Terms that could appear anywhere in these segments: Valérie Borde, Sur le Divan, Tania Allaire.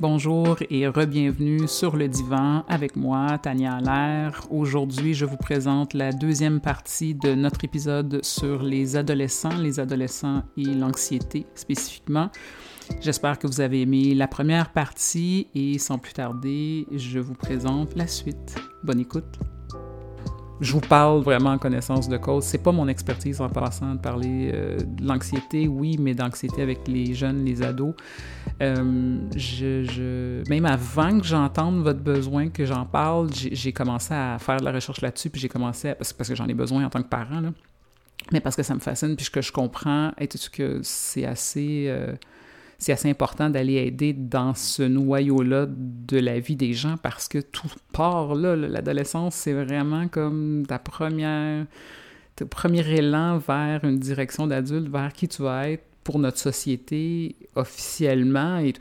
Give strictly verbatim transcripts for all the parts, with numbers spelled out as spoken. Bonjour et re-bienvenue sur le divan avec moi, Tania Allaire. Aujourd'hui, je vous présente la deuxième partie de notre épisode sur les adolescents, les adolescents et l'anxiété spécifiquement. J'espère que vous avez aimé la première partie et sans plus tarder, je vous présente la suite. Bonne écoute! Je vous parle vraiment en connaissance de cause. C'est pas mon expertise en passant de parler euh, de l'anxiété, oui, mais d'anxiété avec les jeunes, les ados. Euh, je, je... Même avant que j'entende votre besoin, que j'en parle, j'ai, j'ai commencé à faire de la recherche là-dessus, puis j'ai commencé à... parce que j'en ai besoin en tant que parent, là, mais parce que ça me fascine, puis que je comprends et tout ce que c'est assez... Euh... c'est assez important d'aller aider dans ce noyau-là de la vie des gens parce que tout part là. L'adolescence, c'est vraiment comme ta première, ton premier élan vers une direction d'adulte, vers qui tu vas être pour notre société officiellement. Et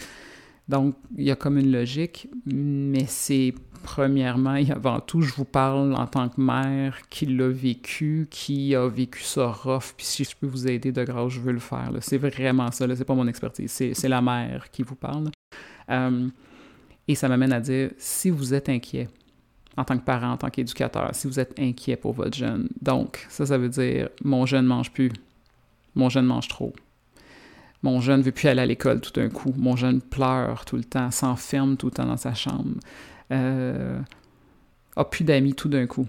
donc, il y a comme une logique, mais c'est premièrement et avant tout, je vous parle en tant que mère qui l'a vécu, qui a vécu ça rough, puis si je peux vous aider de grâce, je veux le faire. Là. C'est vraiment ça, là. C'est pas mon expertise, c'est, c'est la mère qui vous parle. Euh, et ça m'amène à dire, si vous êtes inquiet, en tant que parent, en tant qu'éducateur, si vous êtes inquiet pour votre jeune, donc ça, ça veut dire, mon jeune mange plus, mon jeune mange trop. Mon jeune ne veut plus aller à l'école tout d'un coup. Mon jeune pleure tout le temps, s'enferme tout le temps dans sa chambre. Euh, a plus d'amis tout d'un coup.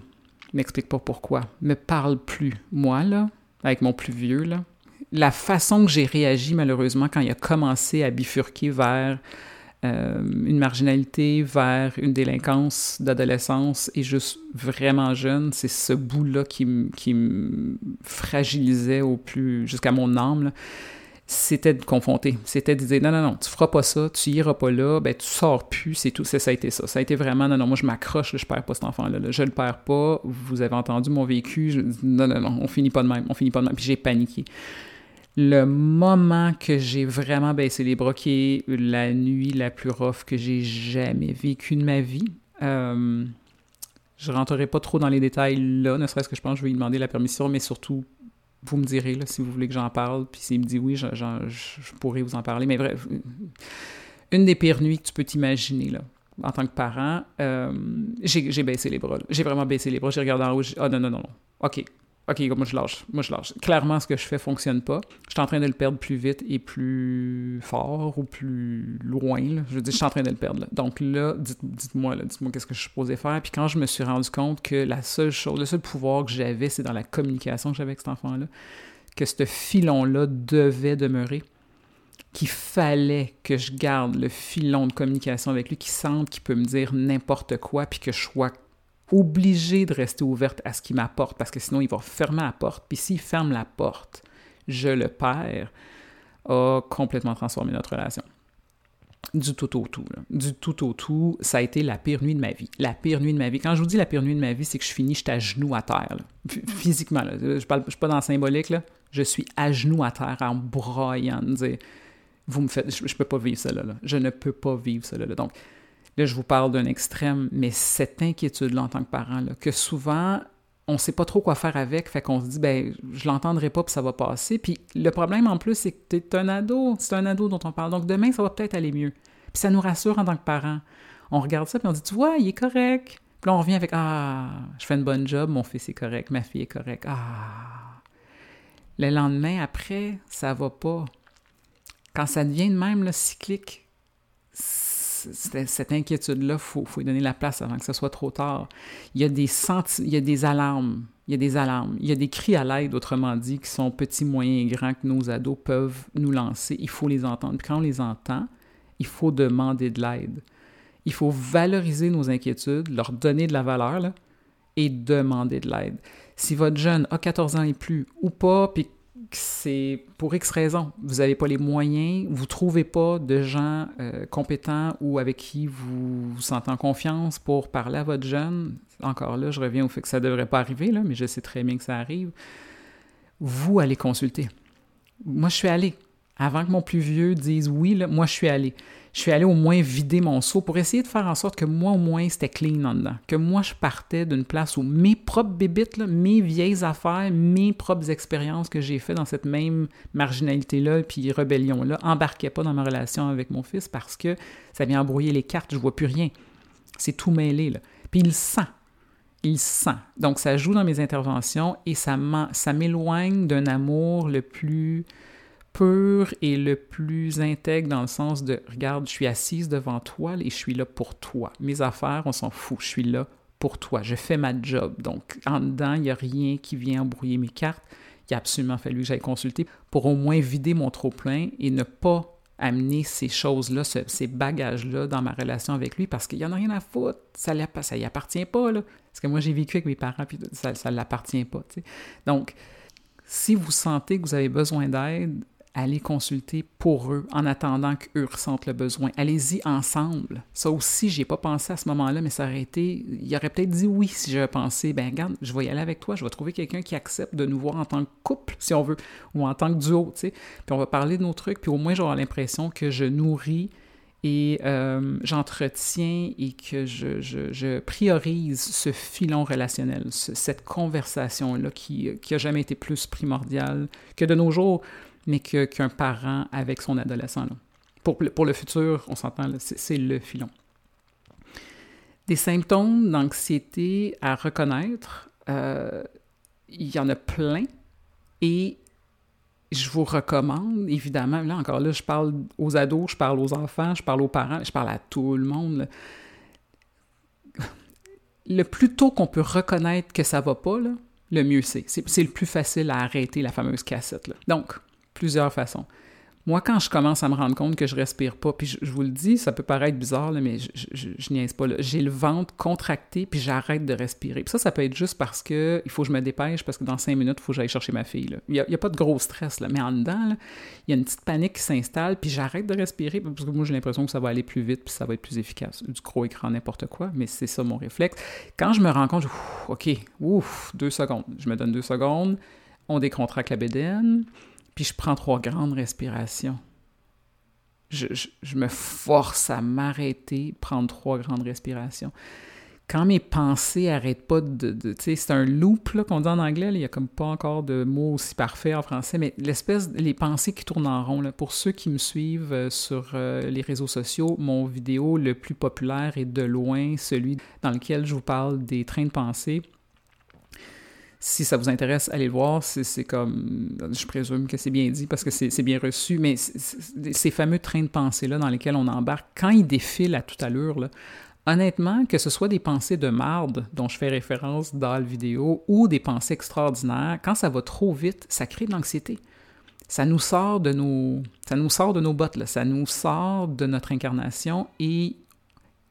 M'explique pas pourquoi. Me parle plus. Moi, là, avec mon plus vieux, là, la façon que j'ai réagi, malheureusement, quand il a commencé à bifurquer vers euh, une marginalité, vers une délinquance d'adolescence et juste vraiment jeune, c'est ce bout-là qui me fragilisait au plus, jusqu'à mon âme, là. C'était de confronter, c'était de dire non, non, non, tu feras pas ça, tu iras pas là, ben tu sors plus, c'est tout, c'est, ça a été ça. Ça a été vraiment, non, non, moi je m'accroche, je perds pas cet enfant-là, là. Je le perds pas, vous avez entendu mon vécu, je, non, non, non, on finit pas de même, on finit pas de même, puis j'ai paniqué. Le moment que j'ai vraiment baissé les bras, qui est la nuit la plus rough que j'ai jamais vécue de ma vie, euh, je rentrerai pas trop dans les détails là, ne serait-ce que je pense que je vais lui demander la permission, mais surtout, vous me direz, là, si vous voulez que j'en parle, puis s'il me dit oui, je, je, je pourrais vous en parler. Mais bref, une des pires nuits que tu peux t'imaginer, là, en tant que parent, euh, j'ai, j'ai baissé les bras. Là. J'ai vraiment baissé les bras. J'ai regardé en haut, j'ai dit « Ah non, non, non, non. OK. OK, moi, je lâche. Moi, je lâche. Clairement, ce que je fais fonctionne pas. Je suis en train de le perdre plus vite et plus fort ou plus loin. Là. Je veux dire, je suis en train de le perdre. Là. Donc là, dites, dites-moi, là, dites-moi qu'est-ce que je suis supposé faire. Puis quand je me suis rendu compte que la seule chose, le seul pouvoir que j'avais, c'est dans la communication que j'avais avec cet enfant-là, que ce filon-là devait demeurer, qu'il fallait que je garde le filon de communication avec lui, qui semble qu'il peut me dire n'importe quoi, puis que je sois obligée de rester ouverte à ce qu'il m'apporte, parce que sinon, il va fermer la porte. Puis s'il ferme la porte, je le perds, a complètement transformé notre relation. Du tout au tout. Là. Du tout au tout, ça a été la pire nuit de ma vie. La pire nuit de ma vie. Quand je vous dis la pire nuit de ma vie, c'est que je finis, je suis à genoux à terre. Là. Physiquement, là. Je parle, je suis pas dans le symbolique, là. Je suis à genoux à terre, en broyant, de dire, vous me faites, je, je peux pas vivre cela, là. Je ne peux pas vivre cela, là. Donc, là, je vous parle d'un extrême, mais cette inquiétude-là en tant que parent, là, que souvent, on ne sait pas trop quoi faire avec, fait qu'on se dit, ben, je l'entendrai pas, puis ça va passer. Puis le problème, en plus, c'est que t'es un ado, c'est un ado dont on parle. Donc demain, ça va peut-être aller mieux. Puis ça nous rassure en tant que parents. On regarde ça, puis on dit, tu vois, il est correct. Puis là, on revient avec, ah, je fais une bonne job, mon fils est correct, ma fille est correcte. Ah. Le lendemain, après, ça va pas. Quand ça devient de même, là, cyclique, cette, cette inquiétude-là, il faut, faut y donner la place avant que ce soit trop tard. Il y a des senti- il y a des alarmes, il y a des alarmes, il y a des cris à l'aide, autrement dit, qui sont petits, moyens et grands, que nos ados peuvent nous lancer. Il faut les entendre. Puis quand on les entend, il faut demander de l'aide. Il faut valoriser nos inquiétudes, leur donner de la valeur, là, et demander de l'aide. Si votre jeune a quatorze ans et plus, ou pas, puis c'est pour X raisons. Vous n'avez pas les moyens, vous ne trouvez pas de gens euh, compétents ou avec qui vous vous sentez en confiance pour parler à votre jeune. Encore là, je reviens au fait que ça ne devrait pas arriver, là, mais je sais très bien que ça arrive. Vous allez consulter. Moi, je suis allée avant que mon plus vieux dise oui, là, moi je suis allé. Je suis allé au moins vider mon seau pour essayer de faire en sorte que moi au moins c'était clean en dedans, que moi je partais d'une place où mes propres bébites, là, mes vieilles affaires, mes propres expériences que j'ai faites dans cette même marginalité-là puis rébellion-là embarquaient pas dans ma relation avec mon fils parce que ça vient embrouiller les cartes, je vois plus rien. C'est tout mêlé, là. Puis il sent. Il sent. Donc ça joue dans mes interventions et ça, ça m'éloigne d'un amour le plus pur et le plus intègre dans le sens de « Regarde, je suis assise devant toi et je suis là pour toi. Mes affaires, on s'en fout. Je suis là pour toi. Je fais ma job. » Donc, en dedans, il n'y a rien qui vient embrouiller mes cartes. Il a absolument fallu que j'aille consulter pour au moins vider mon trop-plein et ne pas amener ces choses-là, ce, ces bagages-là dans ma relation avec lui parce qu'il n'y en a rien à foutre. Ça ne lui appartient pas, là. Parce que moi, j'ai vécu avec mes parents puis ça ne l'appartient pas, tu sais. Donc, si vous sentez que vous avez besoin d'aide, allez consulter pour eux en attendant qu'eux ressentent le besoin. Allez-y ensemble. Ça aussi, je n'y ai pas pensé à ce moment-là, mais ça aurait été... Il aurait peut-être dit oui si j'avais pensé. Ben regarde, je vais y aller avec toi. Je vais trouver quelqu'un qui accepte de nous voir en tant que couple, si on veut, ou en tant que duo, tu sais. Puis on va parler de nos trucs, puis au moins j'aurai l'impression que je nourris et euh, j'entretiens et que je, je, je priorise ce filon relationnel, ce, cette conversation-là qui n'a jamais été plus primordiale que de nos jours, mais que, qu'un parent avec son adolescent. Là. Pour, pour le futur, on s'entend, là, c'est, c'est le filon. Des symptômes d'anxiété à reconnaître, euh, il y en a plein, et je vous recommande, évidemment, là encore là, je parle aux ados, je parle aux enfants, je parle aux parents, je parle à tout le monde, là. Le plus tôt qu'on peut reconnaître que ça va pas, là, le mieux c'est. c'est. C'est le plus facile à arrêter, la fameuse cassette, là. Donc, plusieurs façons. Moi, quand je commence à me rendre compte que je respire pas, puis je, je vous le dis, ça peut paraître bizarre, là, mais je, je, je, je niaise pas, là. J'ai le ventre contracté, puis j'arrête de respirer. Puis ça, ça peut être juste parce que il faut que je me dépêche, parce que dans cinq minutes, il faut que j'aille chercher ma fille, là. Il n'y a, a pas de gros stress, là, mais en dedans, là, il y a une petite panique qui s'installe, puis j'arrête de respirer, parce que moi, j'ai l'impression que ça va aller plus vite, puis ça va être plus efficace. Du gros écran, n'importe quoi, mais c'est ça mon réflexe. Quand je me rends compte, je, ouf, OK, ouf, deux secondes. Je me donne deux secondes, on décontracte la bédaine, puis je prends trois grandes respirations. Je, je, je me force à m'arrêter, prendre trois grandes respirations. Quand mes pensées n'arrêtent pas de... de tu sais, c'est un loop là, qu'on dit en anglais, là, il n'y a comme pas encore de mot aussi parfait en français, mais l'espèce, les pensées qui tournent en rond. Là, pour ceux qui me suivent euh, sur euh, les réseaux sociaux, mon vidéo le plus populaire est de loin celui dans lequel je vous parle des trains de pensée. Si ça vous intéresse, allez le voir. C'est, c'est comme... Je présume que c'est bien dit parce que c'est, c'est bien reçu, mais c'est, c'est, ces fameux trains de pensée-là dans lesquels on embarque, quand ils défilent à toute allure, là, honnêtement, que ce soit des pensées de marde dont je fais référence dans la vidéo ou des pensées extraordinaires, quand ça va trop vite, ça crée de l'anxiété. Ça nous sort de nos, ça nous sort de nos bottes, là. Ça nous sort de notre incarnation et,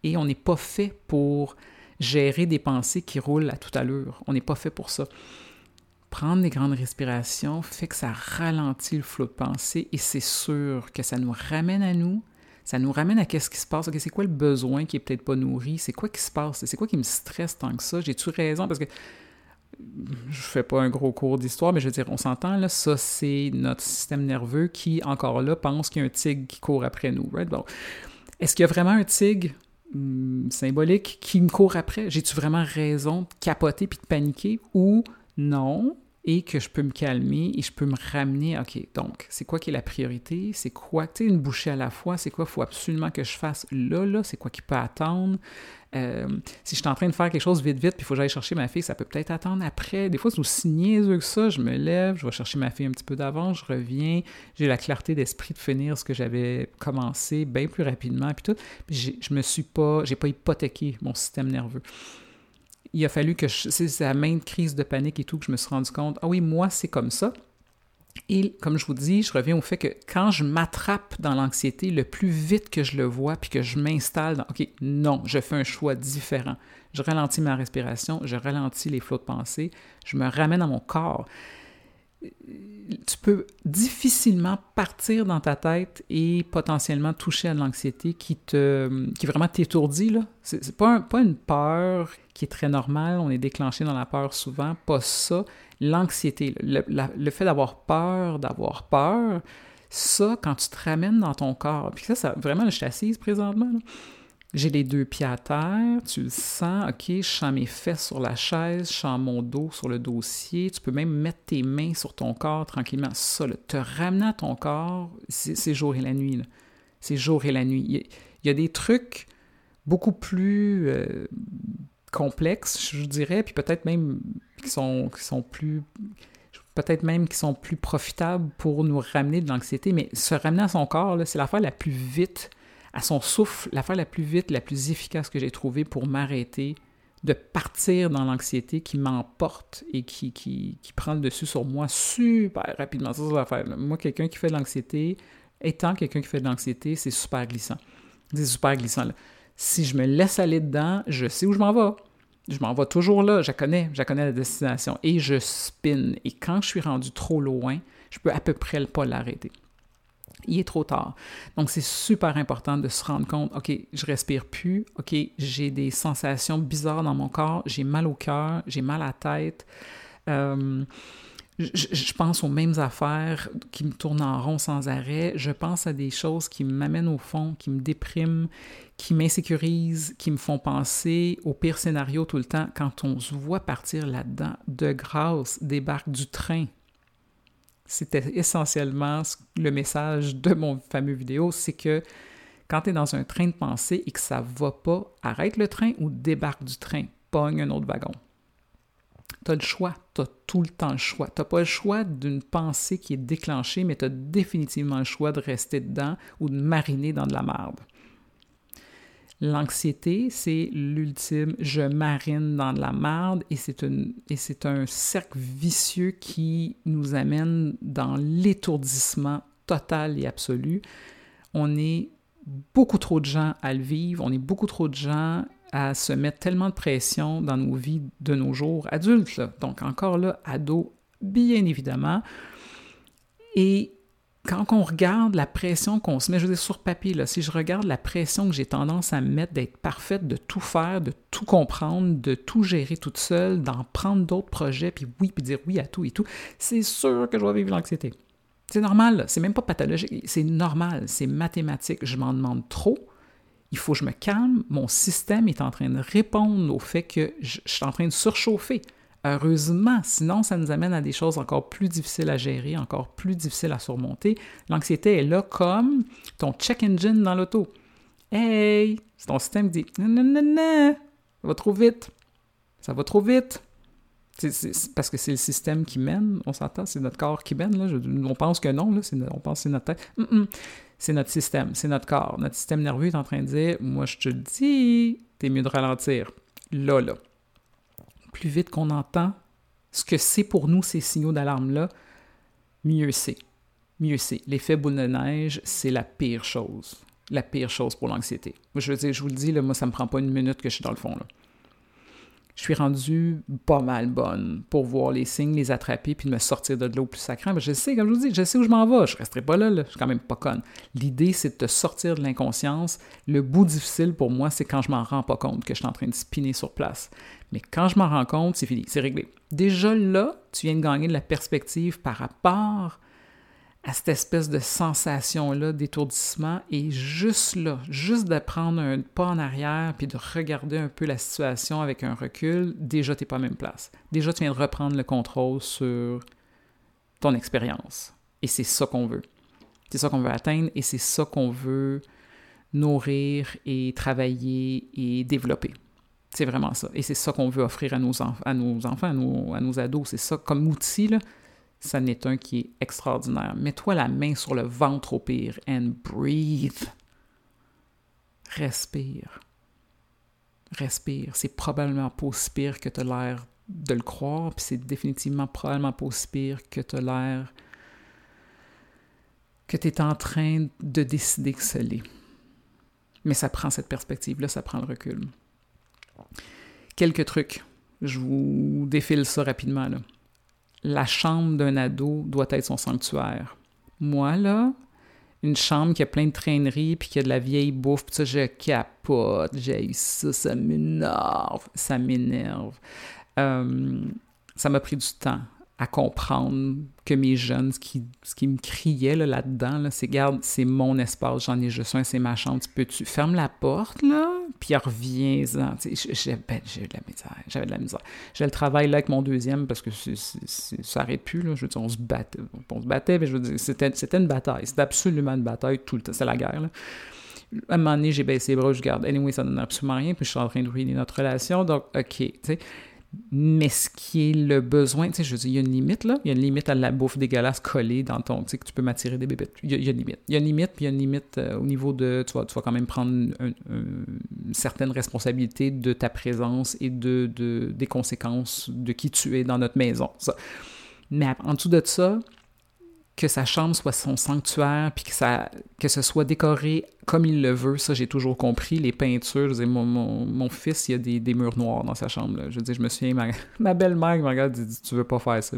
et on n'est pas fait pour... gérer des pensées qui roulent à toute allure. On n'est pas fait pour ça. Prendre des grandes respirations fait que ça ralentit le flot de pensée et c'est sûr que ça nous ramène à nous, ça nous ramène à qu'est-ce qui se passe. OK, c'est quoi le besoin qui est peut-être pas nourri? C'est quoi qui se passe? C'est quoi qui me stresse tant que ça? J'ai-tu raison? Parce que je fais pas un gros cours d'histoire, mais je veux dire, on s'entend, là, ça, c'est notre système nerveux qui, encore là, pense qu'il y a un tigre qui court après nous. Right? Bon. Est-ce qu'il y a vraiment un tigre symbolique qui me court après? J'ai-tu vraiment raison de capoter puis de paniquer ou non? Et que je peux me calmer et je peux me ramener. OK, donc, c'est quoi qui est la priorité? C'est quoi? Tu sais, une bouchée à la fois, c'est quoi? Il faut absolument que je fasse là, là. C'est quoi qui peut attendre? Euh, si je suis en train de faire quelque chose vite, vite, puis il faut que j'aille chercher ma fille, ça peut peut-être attendre après. Des fois, c'est aussi niaiseux que ça. Je me lève, je vais chercher ma fille un petit peu d'avance, je reviens. J'ai la clarté d'esprit de finir ce que j'avais commencé bien plus rapidement, puis tout. Puis j'ai, je me suis pas... J'ai pas hypothéqué mon système nerveux. Il a fallu que je, c'est à maintes crises de panique et tout que je me suis rendu compte, ah oui, moi, c'est comme ça. Et comme je vous dis, je reviens au fait que quand je m'attrape dans l'anxiété, le plus vite que je le vois puis que je m'installe dans, OK, non, je fais un choix différent. Je ralentis ma respiration, je ralentis les flots de pensée, je me ramène à mon corps. Tu peux difficilement partir dans ta tête et potentiellement toucher à de l'anxiété qui te qui vraiment t'étourdit, là. C'est, c'est pas, un, pas une peur qui est très normale, on est déclenché dans la peur souvent, pas ça. L'anxiété, le, la, le fait d'avoir peur, d'avoir peur, Ça, quand tu te ramènes dans ton corps, puis ça, ça vraiment, là, je suis assise présentement, là. J'ai les deux pieds à terre, tu le sens, OK, je sens mes fesses sur la chaise, je sens mon dos sur le dossier, tu peux même mettre tes mains sur ton corps tranquillement. Ça, là, te ramener à ton corps, c'est, c'est jour et la nuit, là. C'est jour et la nuit. Il y a, il y a des trucs beaucoup plus euh, complexes, je dirais, puis peut-être même qui sont, qui sont plus... peut-être même qui sont plus profitables pour nous ramener de l'anxiété, mais se ramener à son corps, là, c'est l'affaire la plus vite, à son souffle, l'affaire la plus vite, la plus efficace que j'ai trouvée pour m'arrêter de partir dans l'anxiété qui m'emporte et qui, qui, qui prend le dessus sur moi super rapidement. Ça, c'est l'affaire. Là. Moi, quelqu'un qui fait de l'anxiété, étant quelqu'un qui fait de l'anxiété, c'est super glissant. C'est super glissant. Là. Si je me laisse aller dedans, je sais où je m'en vais. Je m'en vais toujours là, je la connais, je la connais la destination. Et je spin. Et quand je suis rendu trop loin, je peux à peu près pas l'arrêter. Il est trop tard. Donc, c'est super important de se rendre compte, OK, je respire plus, OK, j'ai des sensations bizarres dans mon corps, j'ai mal au cœur, j'ai mal à la tête, euh, je, je pense aux mêmes affaires qui me tournent en rond sans arrêt, je pense à des choses qui m'amènent au fond, qui me dépriment, qui m'insécurisent, qui me font penser au pire scénario tout le temps. Quand on se voit partir là-dedans, de grâce, débarque du train. C'était essentiellement le message de mon fameux vidéo, c'est que quand tu es dans un train de pensée et que ça ne va pas, arrête le train ou débarque du train, pogne un autre wagon. Tu as le choix, tu as tout le temps le choix. Tu n'as pas le choix d'une pensée qui est déclenchée, mais tu as définitivement le choix de rester dedans ou de mariner dans de la merde. L'anxiété, c'est l'ultime « je marine dans de la merde » et c'est une, et c'est un cercle vicieux qui nous amène dans l'étourdissement total et absolu. On est beaucoup trop de gens à le vivre, on est beaucoup trop de gens à se mettre tellement de pression dans nos vies de nos jours adultes, là. Donc encore là, ados, bien évidemment. Et quand on regarde la pression qu'on se met, je veux dire sur papier, là, si je regarde la pression que j'ai tendance à me mettre d'être parfaite, de tout faire, de tout comprendre, de tout gérer toute seule, d'en prendre d'autres projets, puis oui, puis dire oui à tout et tout, c'est sûr que je vais vivre l'anxiété. C'est normal, là, c'est même pas pathologique, c'est normal, c'est mathématique, je m'en demande trop, il faut que je me calme, mon système est en train de répondre au fait que je, je suis en train de surchauffer. Heureusement, sinon ça nous amène à des choses encore plus difficiles à gérer, encore plus difficiles à surmonter. L'anxiété est là comme ton check engine dans l'auto. Hey! C'est ton système qui dit « Non, non, non, ça va trop vite, ça va trop vite. » c'est, c'est, Parce que c'est le système qui mène, on s'entend, c'est notre corps qui mène. Là. Je, on pense que non, là, c'est, on pense que c'est notre tête. Mm-mm. C'est notre système, c'est notre corps. Notre système nerveux est en train de dire « Moi, je te le dis, t'es mieux de ralentir. » Là, là. Plus vite qu'on entend ce que c'est pour nous, ces signaux d'alarme-là, mieux c'est. Mieux c'est. L'effet boule de neige, c'est la pire chose. La pire chose pour l'anxiété. Je veux dire, je vous le dis, là, moi, ça ne me prend pas une minute que je suis dans le fond, là. Je suis rendue pas mal bonne pour voir les signes, les attraper, puis de me sortir de l'eau plus sacrée. Je sais, comme je vous dis, je sais où je m'en vais. Je ne resterai pas là, là. Je suis quand même pas conne. L'idée, c'est de te sortir de l'inconscience. Le bout difficile pour moi, c'est quand je m'en rends pas compte que je suis en train de spinner sur place. Mais quand je m'en rends compte, c'est fini, c'est réglé. Déjà là, tu viens de gagner de la perspective par rapport à cette espèce de sensation-là d'étourdissement, et juste là, juste de prendre un pas en arrière puis de regarder un peu la situation avec un recul, déjà t'es pas à la même place. Déjà tu viens de reprendre le contrôle sur ton expérience. Et c'est ça qu'on veut. C'est ça qu'on veut atteindre et c'est ça qu'on veut nourrir et travailler et développer. C'est vraiment ça. Et c'est ça qu'on veut offrir à nos, enf- à nos enfants, à nos, à nos ados. C'est ça comme outil, là. Ça n'est un qui est extraordinaire. Mets-toi la main sur le ventre au pire and breathe. Respire. Respire. C'est probablement pas aussi pire que t'as l'air de le croire, puis c'est définitivement probablement pas aussi pire que t'as l'air que t'es en train de décider que ça l'est. Mais ça prend cette perspective-là, ça prend le recul. Quelques trucs. Je vous défile ça rapidement, là. La chambre d'un ado doit être son sanctuaire. Moi, là, une chambre qui a plein de traîneries puis qui a de la vieille bouffe, puis ça, je capote, j'ai eu ça, ça m'énerve, ça m'énerve. Euh, ça m'a pris du temps à comprendre que mes jeunes, ce qui, ce qui me criait là, là-dedans, là, c'est « Garde, c'est mon espace, j'en ai juste un, c'est ma chambre, tu peux-tu... Ferme la porte, là, puis reviens-en. » Tu sais, j'ai, ben, j'ai eu de la misère, j'avais de la misère. J'ai le travail là avec mon deuxième, parce que c'est, c'est, c'est, ça n'arrête plus, là. Je veux dire, on se battait, on se battait, mais je veux dire, c'était, c'était une bataille, c'était absolument une bataille tout le temps, c'est la guerre, là. À un moment donné, j'ai baissé les bras, je garde. Anyway, ça donne absolument rien, puis je suis en train de ruiner notre relation, donc OK, tu sais. Mais ce qui est le besoin, tu sais, je veux dire, il y a une limite, là. Il y a une limite à la bouffe dégueulasse collée dans ton, tu sais, que tu peux m'attirer des bébés. Il y a, il y a une limite. Il y a une limite, puis il y a une limite euh, au niveau de, tu vas, tu vas quand même prendre un, un, une certaine responsabilité de ta présence et de, de, des conséquences de qui tu es dans notre maison, ça. Mais en dessous de ça... que sa chambre soit son sanctuaire, puis que, ça, que ce soit décoré comme il le veut, ça, j'ai toujours compris. Les peintures, je veux dire, mon, mon, mon fils, il y a des, des murs noirs dans sa chambre, là. Je veux dire, je me souviens, ma, ma belle-mère qui me regarde, elle dit « Tu veux pas faire ça? »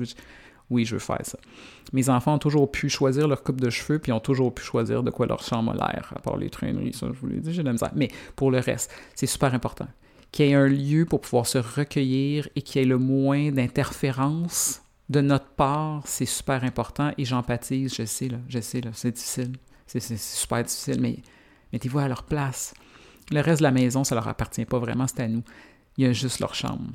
Oui, je veux faire ça. Mes enfants ont toujours pu choisir leur coupe de cheveux, puis ont toujours pu choisir de quoi leur chambre a l'air, à part les traîneries, ça, je vous l'ai dit, j'ai de la misère. Mais pour le reste, c'est super important qu'il y ait un lieu pour pouvoir se recueillir et qu'il y ait le moins d'interférences de notre part, c'est super important et j'empathise, je sais, là, je sais, là, c'est difficile, c'est, c'est, c'est super difficile, mais mettez-vous à leur place. Le reste de la maison, ça leur appartient pas vraiment, c'est à nous. Il y a juste leur chambre.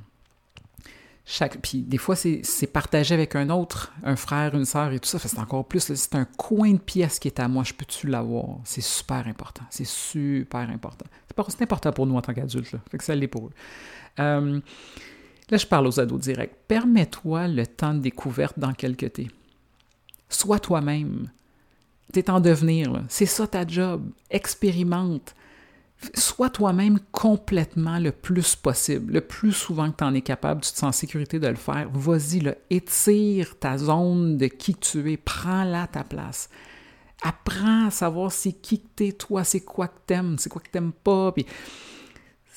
Chaque, puis des fois, c'est, c'est partagé avec un autre, un frère, une sœur et tout ça, c'est encore plus, c'est un coin de pièce qui est à moi, je peux-tu l'avoir? C'est super important, c'est super important. C'est, pas, c'est important pour nous en tant qu'adultes, là, fait que ça l'est pour eux. Euh, Là, je parle aux ados directs. Permets-toi le temps de découverte dans quel que t'es. Sois toi-même. T'es en devenir, là. C'est ça ta job. Expérimente. Sois toi-même complètement le plus possible. Le plus souvent que t'en es capable, tu te sens en sécurité de le faire. Vas-y, là. Étire ta zone de qui tu es. Prends-la ta place. Apprends à savoir c'est qui que t'es, toi, c'est quoi que t'aimes, c'est quoi que t'aimes pas, puis...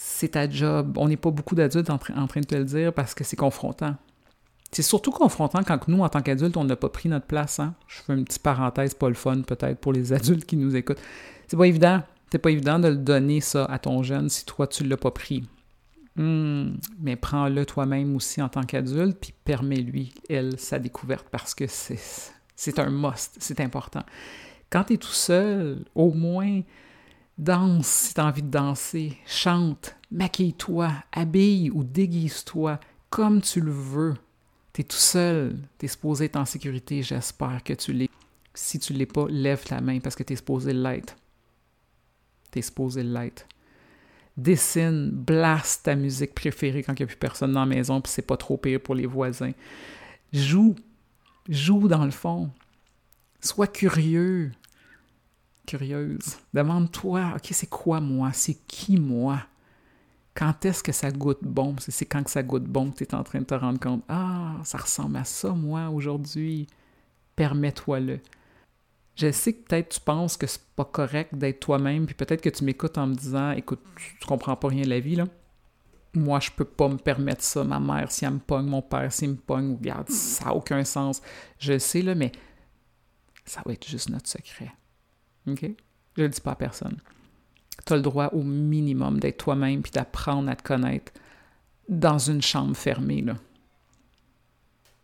C'est ta job. On n'est pas beaucoup d'adultes en, tra- en train de te le dire parce que c'est confrontant. C'est surtout confrontant quand nous, en tant qu'adultes, on n'a pas pris notre place. Hein? Je fais une petite parenthèse, pas le fun peut-être pour les adultes qui nous écoutent. C'est pas évident. C'est pas évident de le donner ça à ton jeune si toi, tu ne l'as pas pris. Mmh. Mais prends-le toi-même aussi en tant qu'adulte puis permets-lui, elle, sa découverte parce que c'est, c'est un must. C'est important. Quand tu es tout seul, au moins... Danse si t'as envie de danser, chante, maquille-toi, habille ou déguise-toi comme tu le veux. T'es tout seul, t'es supposé être en sécurité, j'espère que tu l'es. Si tu l'es pas, lève ta main parce que t'es supposé l'être. T'es supposé l'être. Dessine, blaste ta musique préférée quand il n'y a plus personne dans la maison puis c'est pas trop pire pour les voisins. Joue, joue dans le fond. Sois curieux. Curieuse. Demande-toi, OK, c'est quoi moi? C'est qui moi? Quand est-ce que ça goûte bon? C'est, c'est quand que ça goûte bon que tu es en train de te rendre compte. Ah, ça ressemble à ça, moi, aujourd'hui. Permets-toi-le. Je sais que peut-être tu penses que c'est pas correct d'être toi-même, puis peut-être que tu m'écoutes en me disant, écoute, tu comprends pas rien de la vie, là. Moi, je peux pas me permettre ça. Ma mère, si elle me pogne, mon père, s'il me pogne, regarde, ça n'a aucun sens. Je sais, là, mais ça va être juste notre secret. OK? Je le dis pas à personne. Tu as le droit au minimum d'être toi-même puis d'apprendre à te connaître dans une chambre fermée, là.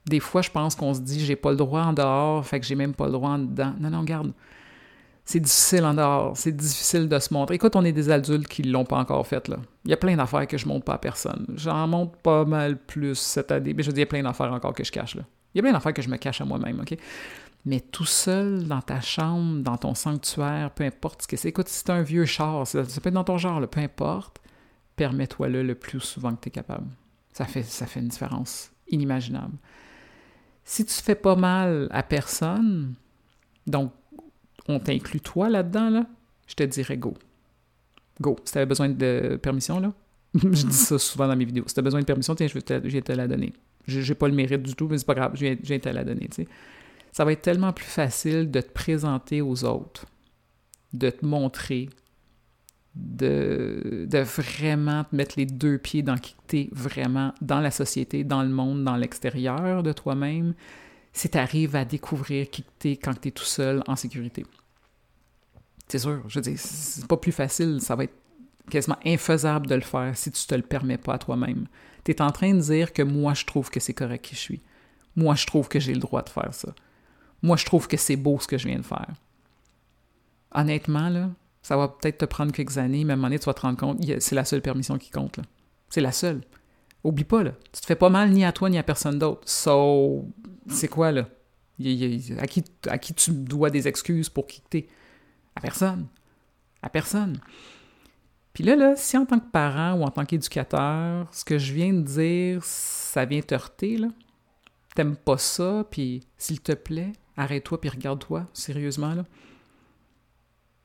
Des fois, je pense qu'on se dit « j'ai pas le droit en dehors, fait que j'ai même pas le droit en dedans ». Non, non, regarde. C'est difficile en dehors, c'est difficile de se montrer. Écoute, on est des adultes qui l'ont pas encore fait, là. Il y a plein d'affaires que je montre pas à personne. J'en montre pas mal plus cette année, mais je veux dire, il y a plein d'affaires encore que je cache, là. Il y a plein d'affaires que je me cache à moi-même, OK? Mais tout seul, dans ta chambre, dans ton sanctuaire, peu importe ce que c'est. Écoute, si c'est un vieux char, ça peut être dans ton genre, là, peu importe, permets-toi-le le plus souvent que tu es capable. Ça fait, ça fait une différence inimaginable. Si tu fais pas mal à personne, donc on t'inclut toi là-dedans, là, je te dirais go. Go. Si tu avais besoin de permission, là, je dis ça souvent dans mes vidéos. Si tu as besoin de permission, tiens, je vais te, je vais te la donner. Je n'ai pas le mérite du tout, mais c'est pas grave, je viens te la donner, tu sais. Ça va être tellement plus facile de te présenter aux autres, de te montrer, de, de vraiment te mettre les deux pieds dans qui t'es vraiment, dans la société, dans le monde, dans l'extérieur de toi-même, si t'arrives à découvrir qui t'es quand t'es tout seul, en sécurité. C'est sûr, je veux dire, c'est pas plus facile, ça va être quasiment infaisable de le faire si tu te le permets pas à toi-même. T'es en train de dire que moi, je trouve que c'est correct qui je suis. Moi, je trouve que j'ai le droit de faire ça. Moi, je trouve que c'est beau ce que je viens de faire. Honnêtement, là, ça va peut-être te prendre quelques années, mais à un moment donné, tu vas te rendre compte, c'est la seule permission qui compte, là. C'est la seule. Oublie pas, là. Tu te fais pas mal ni à toi ni à personne d'autre. So, c'est quoi, là? À qui, à qui tu dois des excuses pour quitter? À personne. À personne. Puis là, là, si en tant que parent ou en tant qu'éducateur, ce que je viens de dire, ça vient te heurter, là, t'aimes pas ça, puis s'il te plaît, arrête-toi puis regarde-toi, sérieusement, là.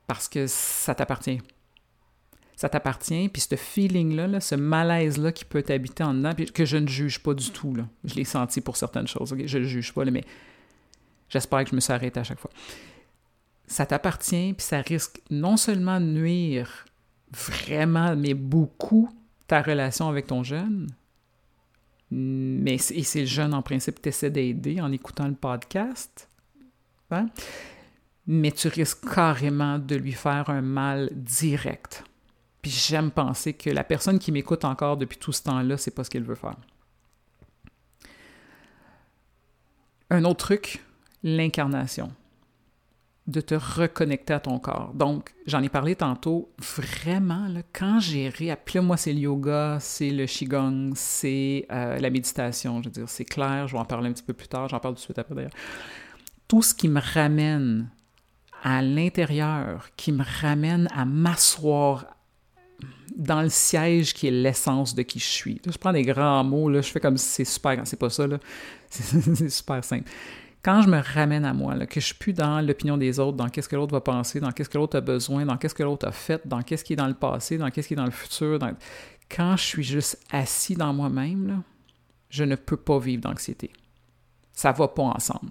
Parce que ça t'appartient. Ça t'appartient, puis ce feeling-là, là, ce malaise-là qui peut t'habiter en dedans, puis que je ne juge pas du tout, là. Je l'ai senti pour certaines choses, okay? Je le juge pas, là, mais j'espère que je me suis arrêtée à chaque fois. Ça t'appartient, puis ça risque non seulement de nuire vraiment, mais beaucoup, ta relation avec ton jeune. Mais, et c'est le jeune, en principe, t'essaies d'aider en écoutant le podcast. Hein? Mais tu risques carrément de lui faire un mal direct. Puis j'aime penser que la personne qui m'écoute encore depuis tout ce temps-là, c'est pas ce qu'elle veut faire. Un autre truc, l'incarnation. De te reconnecter à ton corps. Donc, j'en ai parlé tantôt, vraiment, là, quand j'ai réappris, moi, c'est le yoga, c'est le qigong, c'est euh, la méditation, je veux dire, c'est clair, je vais en parler un petit peu plus tard, j'en parle tout de suite après d'ailleurs. Tout ce qui me ramène à l'intérieur, qui me ramène à m'asseoir dans le siège qui est l'essence de qui je suis. Là, je prends des grands mots, là, je fais comme si c'est super, c'est pas ça, là, c'est, c'est super simple. Quand je me ramène à moi, là, que je suis plus dans l'opinion des autres, dans qu'est-ce que l'autre va penser, dans qu'est-ce que l'autre a besoin, dans qu'est-ce que l'autre a fait, dans qu'est-ce qui est dans le passé, dans qu'est-ce qui est dans le futur, dans... quand je suis juste assis dans moi-même, là, je ne peux pas vivre d'anxiété. Ça ne va pas ensemble.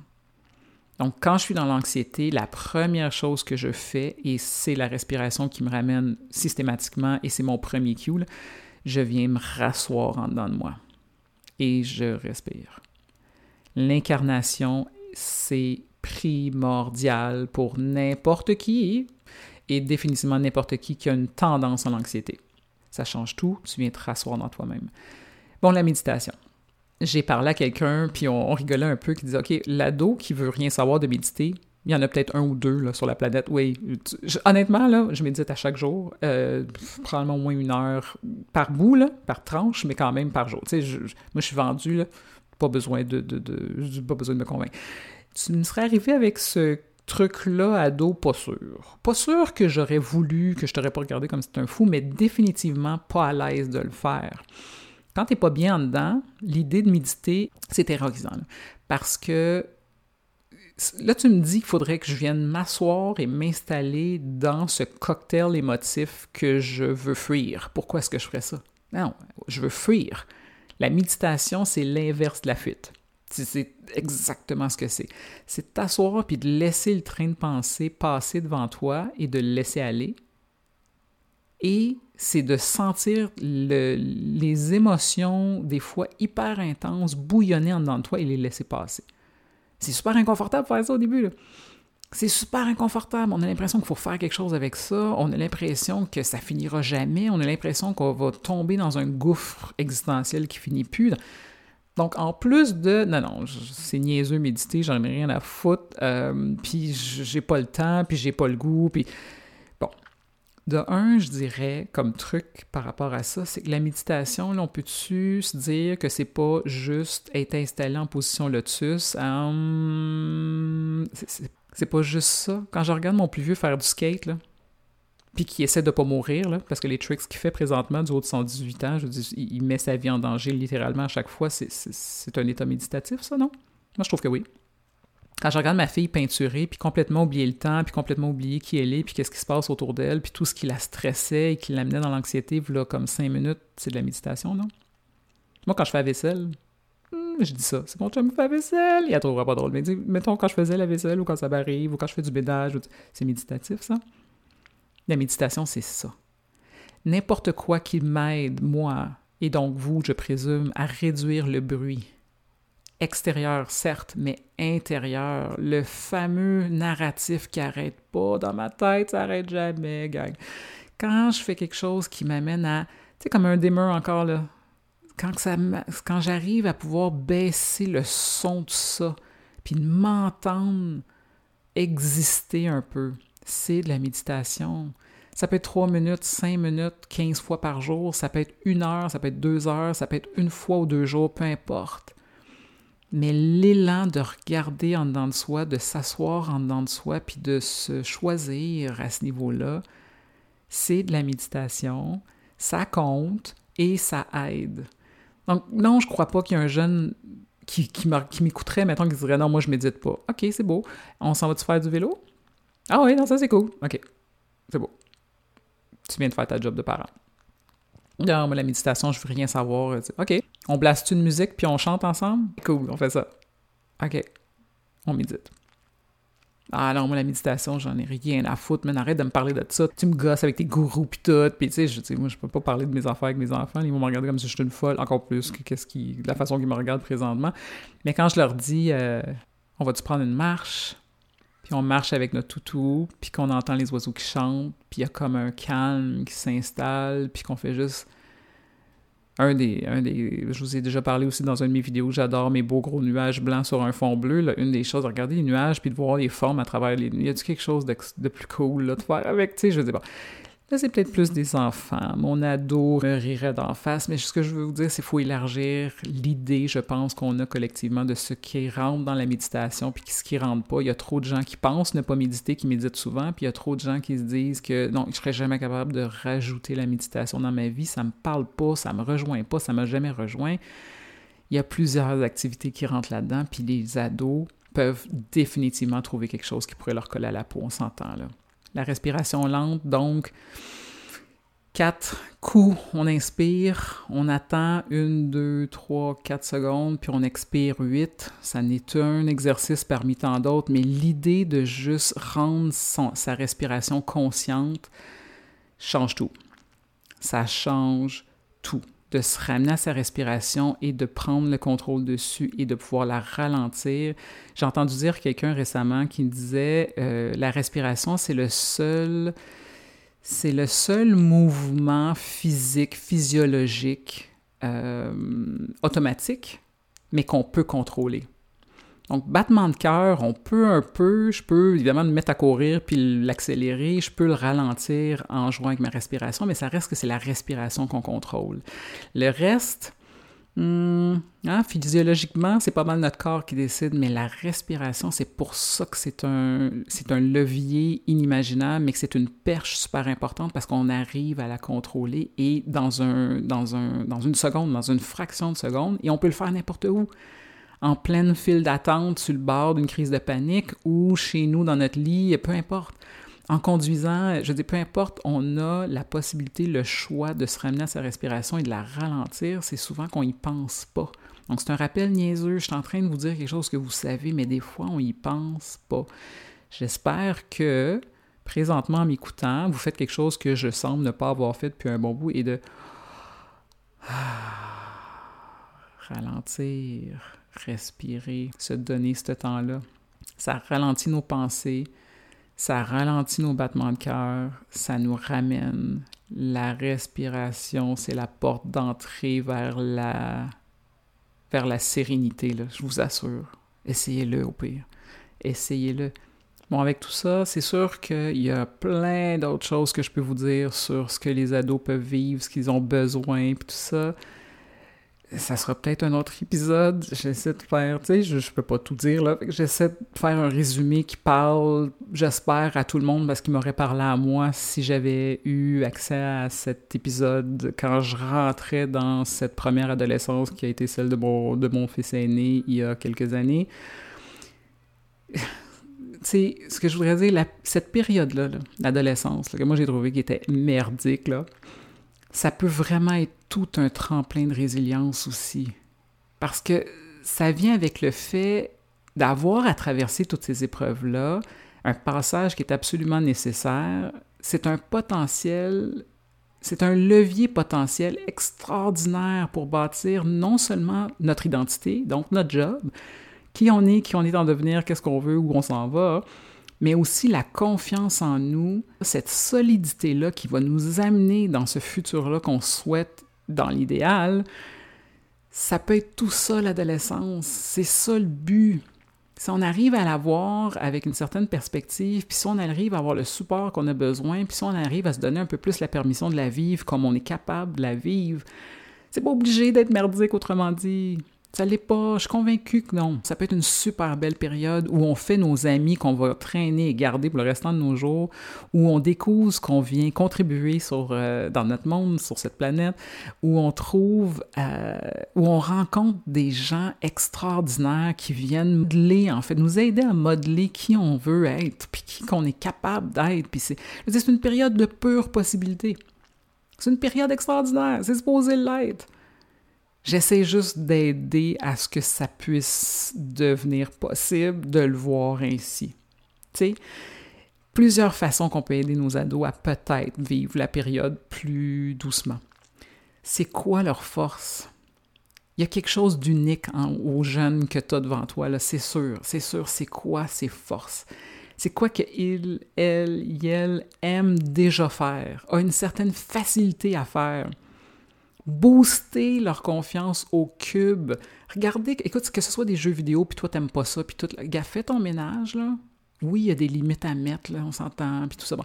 Donc, quand je suis dans l'anxiété, la première chose que je fais, et c'est la respiration qui me ramène systématiquement, et c'est mon premier cue, là, je viens me rasseoir en dedans de moi. Et je respire. L'incarnation c'est primordial pour n'importe qui et définitivement n'importe qui qui a une tendance à l'anxiété. Ça change tout, tu viens te rasseoir dans toi-même. Bon, la méditation. J'ai parlé à quelqu'un, puis on, on rigolait un peu, qui disait « Ok, l'ado qui veut rien savoir de méditer, il y en a peut-être un ou deux là, sur la planète. » Oui, tu, je, honnêtement, là, je médite à chaque jour, euh, probablement au moins une heure par bout, là, par tranche, mais quand même par jour. Tu sais, je, je, moi, je suis vendu, là. Pas besoin de, de, de, pas besoin de me convaincre. Tu me serais arrivé avec ce truc-là à dos, pas sûr. Pas sûr que j'aurais voulu, que je t'aurais pas regardé comme si c'était un fou, mais définitivement pas à l'aise de le faire. Quand t'es pas bien en dedans, l'idée de méditer, c'est terrorisant. Là, parce que là, tu me dis qu'il faudrait que je vienne m'asseoir et m'installer dans ce cocktail émotif que je veux fuir. Pourquoi est-ce que je ferais ça? Non, je veux fuir. La méditation, c'est l'inverse de la fuite. C'est exactement ce que c'est. C'est de t'asseoir puis de laisser le train de pensée passer devant toi et de le laisser aller. Et c'est de sentir le, les émotions, des fois hyper intenses, bouillonner en dedans de toi et les laisser passer. C'est super inconfortable de faire ça au début, là. C'est super inconfortable. On a l'impression qu'il faut faire quelque chose avec ça. On a l'impression que ça finira jamais. On a l'impression qu'on va tomber dans un gouffre existentiel qui finit plus. Donc, en plus de... Non, non, c'est niaiseux méditer, j'en ai rien à foutre, euh, puis j'ai pas le temps, puis j'ai pas le goût, puis... Bon. De un, je dirais, comme truc par rapport à ça, c'est que la méditation, là, on peut-tu se dire que c'est pas juste être installé en position lotus? Hum... C'est... c'est... C'est pas juste ça. Quand je regarde mon plus vieux faire du skate, là, puis qui essaie de pas mourir, là, parce que les tricks qu'il fait présentement du haut de son dix-huit ans, je veux dire, il met sa vie en danger littéralement à chaque fois. C'est, c'est, c'est un état méditatif, ça, non? Moi, je trouve que oui. Quand je regarde ma fille peinturer, puis complètement oublier le temps, puis complètement oublier qui elle est, puis qu'est-ce qui se passe autour d'elle, puis tout ce qui la stressait et qui l'amenait dans l'anxiété, voilà, comme cinq minutes, c'est de la méditation, non? Moi, quand je fais la vaisselle... Je dis ça, c'est bon, tu me fais la vaisselle, il la trouvera pas drôle. Mais dis, mettons, quand je faisais la vaisselle ou quand ça m'arrive ou quand je fais du ménage, c'est méditatif, ça. La méditation, c'est ça. N'importe quoi qui m'aide, moi, et donc vous, je présume, à réduire le bruit. Extérieur, certes, mais intérieur. Le fameux narratif qui n'arrête pas dans ma tête, ça n'arrête jamais, gang. Quand je fais quelque chose qui m'amène à... Tu sais, comme un dimmer encore, là. quand, ça, quand j'arrive à pouvoir baisser le son de ça, puis de m'entendre exister un peu, c'est de la méditation. Ça peut être trois minutes, cinq minutes, quinze fois par jour, ça peut être une heure, ça peut être deux heures, ça peut être une fois ou deux jours, peu importe. Mais l'élan de regarder en dedans de soi, de s'asseoir en dedans de soi, puis de se choisir à ce niveau-là, c'est de la méditation, ça compte et ça aide. Donc non, je ne crois pas qu'il y ait un jeune qui, qui m'écouterait, mettons, qui dirait « Non, moi, je ne médite pas. » OK, c'est beau. On s'en va-tu faire du vélo? Ah oui, non, ça, c'est cool. OK, c'est beau. Tu viens de faire ta job de parent. Non, mais la méditation, je veux rien savoir. OK. On blaste une musique puis on chante ensemble? Cool, on fait ça. OK. On médite. Ah non, moi, la méditation, j'en ai rien à foutre. Mais arrête de me parler de ça. Tu me gosses avec tes gourous pis tout. Puis tu sais, moi, je peux pas parler de mes affaires avec mes enfants. Ils vont me regarder comme si j'étais une folle, encore plus que qu'est-ce qui, la façon qu'ils me regardent présentement. Mais quand je leur dis, euh, on va-tu prendre une marche? Puis on marche avec notre toutou, puis qu'on entend les oiseaux qui chantent, puis il y a comme un calme qui s'installe, puis qu'on fait juste... Un des, un des... Je vous ai déjà parlé aussi dans une de mes vidéos, j'adore mes beaux gros nuages blancs sur un fond bleu. Là, une des choses, regarder les nuages, puis de voir les formes à travers les nuages. Y a-t-il quelque chose de, de plus cool là, de faire avec, tu sais, je veux dire, bon... Là, c'est peut-être plus des enfants. Mon ado me rirait d'en face, mais ce que je veux vous dire, c'est qu'il faut élargir l'idée, je pense, qu'on a collectivement de ce qui rentre dans la méditation puis ce qui ne rentre pas. Il y a trop de gens qui pensent ne pas méditer, qui méditent souvent, puis il y a trop de gens qui se disent que non, je ne serais jamais capable de rajouter la méditation dans ma vie, ça ne me parle pas, ça ne me rejoint pas, ça ne m'a jamais rejoint. Il y a plusieurs activités qui rentrent là-dedans, puis les ados peuvent définitivement trouver quelque chose qui pourrait leur coller à la peau, on s'entend là. La respiration lente, donc quatre coups, on inspire, on attend une, deux, trois, quatre secondes, puis on expire huit. Ça n'est un exercice parmi tant d'autres, mais l'idée de juste rendre son, sa respiration consciente change tout. Ça change tout. De se ramener à sa respiration et de prendre le contrôle dessus et de pouvoir la ralentir. J'ai entendu dire quelqu'un récemment qui disait euh, « La respiration, c'est le seul, c'est le seul mouvement physique, physiologique, euh, automatique, mais qu'on peut contrôler. » Donc, battement de cœur, on peut un peu, je peux évidemment me mettre à courir puis l'accélérer, je peux le ralentir en jouant avec ma respiration, mais ça reste que c'est la respiration qu'on contrôle. Le reste, hum, hein, physiologiquement, c'est pas mal notre corps qui décide, mais la respiration, c'est pour ça que c'est un, c'est un levier inimaginable, mais que c'est une perche super importante parce qu'on arrive à la contrôler et dans, un, dans, un, dans une seconde, dans une fraction de seconde, et on peut le faire n'importe où. En pleine file d'attente, sur le bord d'une crise de panique ou chez nous, dans notre lit, peu importe. En conduisant, je dis peu importe, on a la possibilité, le choix de se ramener à sa respiration et de la ralentir. C'est souvent qu'on n'y pense pas. Donc, c'est un rappel niaiseux. Je suis en train de vous dire quelque chose que vous savez, mais des fois, on n'y pense pas. J'espère que, présentement, en m'écoutant, vous faites quelque chose que je semble ne pas avoir fait depuis un bon bout et de... ralentir... respirer, se donner ce temps-là. Ça ralentit nos pensées, ça ralentit nos battements de cœur, ça nous ramène. La respiration, c'est la porte d'entrée vers la, vers la sérénité, là, je vous assure. Essayez-le au pire. Essayez-le. Bon, avec tout ça, c'est sûr qu'il y a plein d'autres choses que je peux vous dire sur ce que les ados peuvent vivre, ce qu'ils ont besoin, puis tout ça. Ça sera peut-être un autre épisode. J'essaie de faire, tu sais, je, je peux pas tout dire, là. J'essaie de faire un résumé qui parle, j'espère, à tout le monde parce qu'il m'aurait parlé à moi si j'avais eu accès à cet épisode quand je rentrais dans cette première adolescence qui a été celle de mon, de mon fils aîné il y a quelques années. Tu sais, ce que je voudrais dire, la, cette période-là, là, l'adolescence, là, que moi j'ai trouvé qui était merdique, là, ça peut vraiment être tout un tremplin de résilience aussi. Parce que ça vient avec le fait d'avoir à traverser toutes ces épreuves-là, un passage qui est absolument nécessaire. C'est un potentiel, c'est un levier potentiel extraordinaire pour bâtir non seulement notre identité, donc notre job, qui on est, qui on est en devenir, qu'est-ce qu'on veut, où on s'en va, mais aussi la confiance en nous, cette solidité-là qui va nous amener dans ce futur-là qu'on souhaite dans l'idéal, ça peut être tout ça, l'adolescence. C'est ça le but. Si on arrive à la voir avec une certaine perspective, puis si on arrive à avoir le support qu'on a besoin, puis si on arrive à se donner un peu plus la permission de la vivre comme on est capable de la vivre, c'est pas obligé d'être merdique, autrement dit. Ça l'est pas, je suis convaincue que non. Ça peut être une super belle période où on fait nos amis qu'on va traîner et garder pour le restant de nos jours, où on découvre ce qu'on vient contribuer sur, euh, dans notre monde, sur cette planète, où on trouve, euh, où on rencontre des gens extraordinaires qui viennent modeler, en fait, nous aider à modeler qui on veut être, puis qui qu'on est capable d'être. Puis c'est, je veux dire, c'est une période de pure possibilité. C'est une période extraordinaire, c'est supposé l'être. J'essaie juste d'aider à ce que ça puisse devenir possible, de le voir ainsi. Tu sais, plusieurs façons qu'on peut aider nos ados à peut-être vivre la période plus doucement. C'est quoi leur force? Il y a quelque chose d'unique hein, aux jeunes que tu as devant toi, là, c'est sûr. C'est sûr, c'est quoi ses forces? C'est quoi qu'il, elle, elle aime déjà faire, a une certaine facilité à faire. Booster leur confiance au cube. Regardez, écoute, que ce soit des jeux vidéo, puis toi, t'aimes pas ça, puis tout. Gars, fais ton ménage, là. Oui, il y a des limites à mettre, là, on s'entend, puis tout ça. Bon.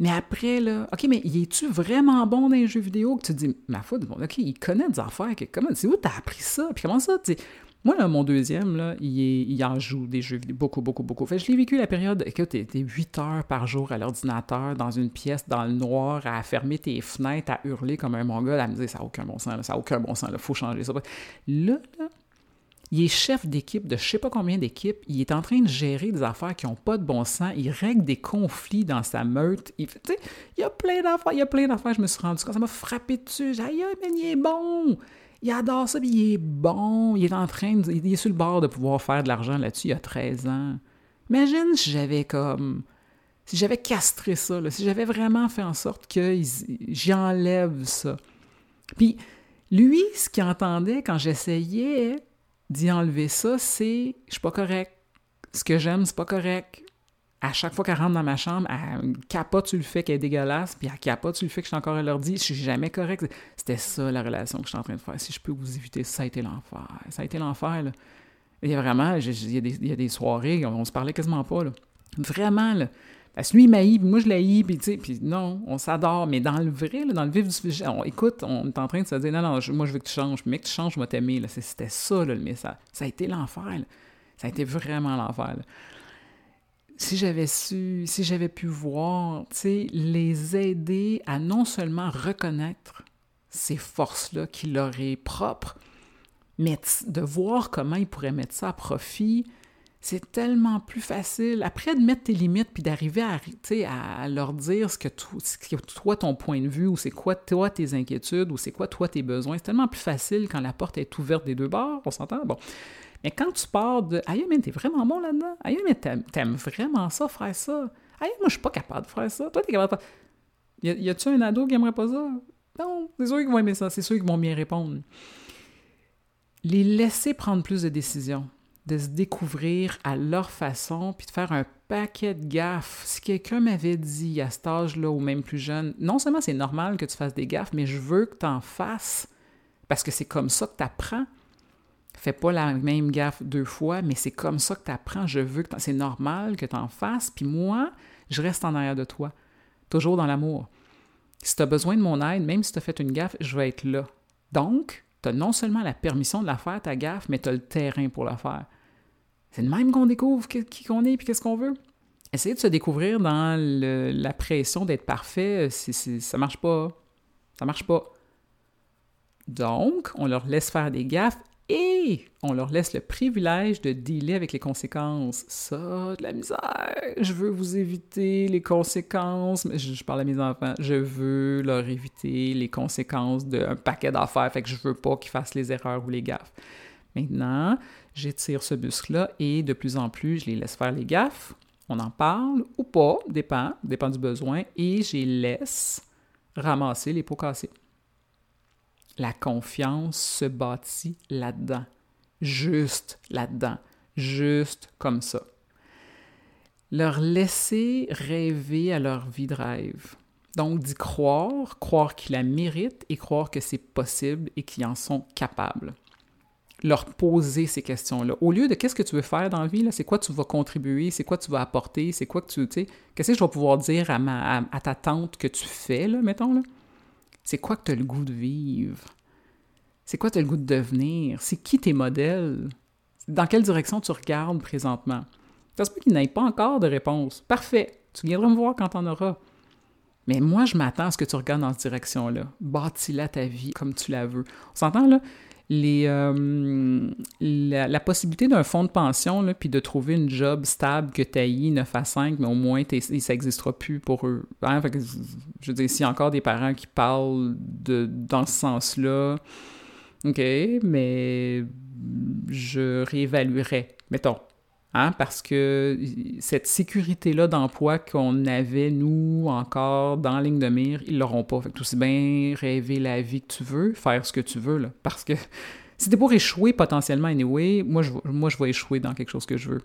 Mais après, là, OK, mais y es-tu vraiment bon dans les jeux vidéo? Que tu te dis, ma foi, bon, OK, il connaît des affaires. Que, comment, c'est où t'as appris ça? Puis comment ça, tu sais... Moi, là, mon deuxième, là, il, est, il en joue des jeux vidéo, beaucoup, beaucoup, beaucoup. Fait, je l'ai vécu la période, écoute, t'es huit heures par jour à l'ordinateur, dans une pièce, dans le noir, à fermer tes fenêtres, à hurler comme un mongol, à me dire, ça n'a aucun bon sens, là, ça n'a aucun bon sens, il faut changer ça. Là, là, il est chef d'équipe de je ne sais pas combien d'équipes, il est en train de gérer des affaires qui n'ont pas de bon sens, il règle des conflits dans sa meute, il, il y a plein d'affaires, il y a plein d'affaires, je me suis rendu compte, ça m'a frappé dessus, j'ai dit, aïe, mais il est bon! Il adore ça, puis il est bon, il est en train, de, il est sur le bord de pouvoir faire de l'argent là-dessus il y a treize ans. Imagine si j'avais comme, si j'avais castré ça, là, si j'avais vraiment fait en sorte que j'enlève ça. Puis lui, ce qu'il entendait quand j'essayais d'y enlever ça, c'est « je suis pas correct, ce que j'aime, c'est pas correct ». À chaque fois qu'elle rentre dans ma chambre, elle capote sur le fait qu'elle est dégueulasse, puis elle capote sur le fait que je suis encore à l'ordi, je suis jamais correcte. C'était ça la relation que je suis en train de faire. Si je peux vous éviter, ça a été l'enfer. Ça a été l'enfer, là. Il y a vraiment, je, je, il, y a des, il y a des soirées, on, on se parlait quasiment pas, là. Vraiment, là. Parce que lui, il m'haït, puis moi, je l'haïs, puis tu sais, puis non, on s'adore. Mais dans le vrai, là, dans le vif du sujet, on écoute, on est en train de se dire, non, non, je, moi, je veux que tu changes. Mais que tu changes, je vais t'aimer, là. C'était ça, là, le message. Ça a été l'enfer, là. Ça a été vraiment l'enfer, là. Si j'avais su, si j'avais pu voir, tu sais, les aider à non seulement reconnaître ces forces-là qui leur est propre, mais de voir comment ils pourraient mettre ça à profit, c'est tellement plus facile. Après, de mettre tes limites puis d'arriver à, tu sais, à leur dire ce que, tu, ce que toi, ton point de vue, ou c'est quoi toi tes inquiétudes, ou c'est quoi toi tes besoins, c'est tellement plus facile quand la porte est ouverte des deux bords, on s'entend? Bon. Mais quand tu pars de « Aïe, mais t'es vraiment bon là-dedans. Aïe, mais t'aimes, t'aimes vraiment ça, faire ça. Aïe, moi, je suis pas capable de faire ça. Toi, t'es capable de faire ça. Y a-tu un ado qui aimerait pas ça? Non, c'est sûr qu'ils vont aimer ça. C'est sûr qu'ils vont bien répondre. » Les laisser prendre plus de décisions, de se découvrir à leur façon, puis de faire un paquet de gaffes. Si quelqu'un m'avait dit à cet âge-là, ou même plus jeune, non seulement c'est normal que tu fasses des gaffes, mais je veux que t'en fasses, parce que c'est comme ça que t'apprends. Fais pas la même gaffe deux fois, mais c'est comme ça que tu apprends. Je veux que t'en... c'est normal que tu en fasses, puis moi, je reste en arrière de toi, toujours dans l'amour. Si tu as besoin de mon aide, même si tu as fait une gaffe, je vais être là. Donc, tu as non seulement la permission de la faire, ta gaffe, mais tu as le terrain pour la faire. C'est de même qu'on découvre qui qu'on est et qu'est-ce qu'on veut. Essayer de se découvrir dans le, la pression d'être parfait, c'est, c'est, ça marche pas. Ça marche pas. Donc, on leur laisse faire des gaffes. Et on leur laisse le privilège de dealer avec les conséquences. Ça, de la misère! Je veux vous éviter les conséquences. Je, je parle à mes enfants. Je veux leur éviter les conséquences d'un paquet d'affaires. Fait que je veux pas qu'ils fassent les erreurs ou les gaffes. Maintenant, j'étire ce muscle-là et de plus en plus, je les laisse faire les gaffes. On en parle ou pas, dépend, dépend du besoin. Et je les laisse ramasser les pots cassés. La confiance se bâtit là-dedans, juste là-dedans, juste comme ça. Leur laisser rêver à leur vie de rêve. Donc d'y croire, croire qu'ils la méritent et croire que c'est possible et qu'ils en sont capables. leur poser ces questions-là. Au lieu de qu'est-ce que tu veux faire dans la vie, là, c'est quoi tu vas contribuer, c'est quoi tu vas apporter, c'est quoi que tu, tu sais, qu'est-ce que je vais pouvoir dire à, ma, à, à ta tante que tu fais, là, mettons, là? C'est quoi que tu as le goût de vivre? C'est quoi tu as le goût de devenir? C'est qui tes modèles? Dans quelle direction tu regardes présentement? Ça se peut qu'il n'y ait pas encore de réponse. Parfait, tu viendras me voir quand t'en auras. Mais moi, je m'attends à ce que tu regardes dans cette direction-là. Bâtis-la ta vie comme tu la veux. On s'entend, là? Les, euh, la, la possibilité d'un fonds de pension, là, puis de trouver une job stable que t'haïs neuf à cinq, mais au moins, t'es, ça n'existera plus pour eux. Hein? Fait que, je veux dire, s'il y a encore des parents qui parlent de, dans ce sens-là, OK, mais je réévaluerais, mettons. Hein, parce que cette sécurité-là d'emploi qu'on avait, nous, encore dans la ligne de mire, ils l'auront pas. Fait que tout aussi bien rêver la vie que tu veux, faire ce que tu veux, là. Parce que si t'es pour échouer potentiellement, anyway, moi je, moi, je vais échouer dans quelque chose que je veux.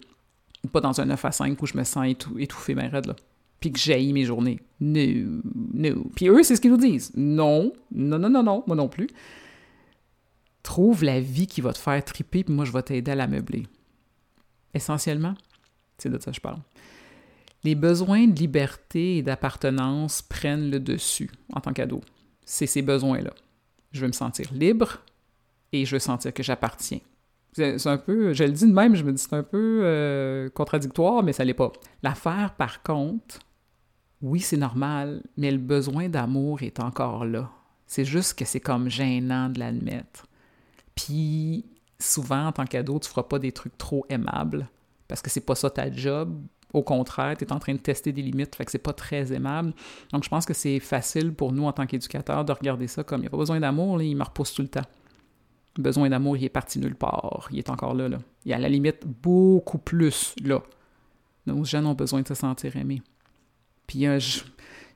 Pas dans un neuf à cinq où je me sens étou- étouffé, ben raide, là. Puis que j'haïs mes journées. No, no. Puis eux, c'est ce qu'ils nous disent. Non, non, non, non, non, moi non plus. Trouve la vie qui va te faire triper, puis moi, je vais t'aider à la meubler. Essentiellement, c'est de ça que je parle. Les besoins de liberté et d'appartenance prennent le dessus en tant qu'ado. C'est ces besoins-là. Je veux me sentir libre et je veux sentir que j'appartiens. C'est, c'est un peu, je le dis de même, je me dis c'est un peu euh, contradictoire, mais ça l'est pas. L'affaire, par contre, oui, c'est normal, mais le besoin d'amour est encore là. C'est juste que c'est comme gênant de l'admettre. Puis, souvent, en tant qu'ado, tu ne feras pas des trucs trop aimables parce que c'est pas ça ta job. Au contraire, tu es en train de tester des limites, fait que c'est pas très aimable. Donc, je pense que c'est facile pour nous, en tant qu'éducateurs, de regarder ça comme « il n'y a pas besoin d'amour, là, il me repousse tout le temps ». Le besoin d'amour, il est parti nulle part, il est encore là, là. Il y a à la limite beaucoup plus là. Nos jeunes ont besoin de se sentir aimés. Puis, euh, je...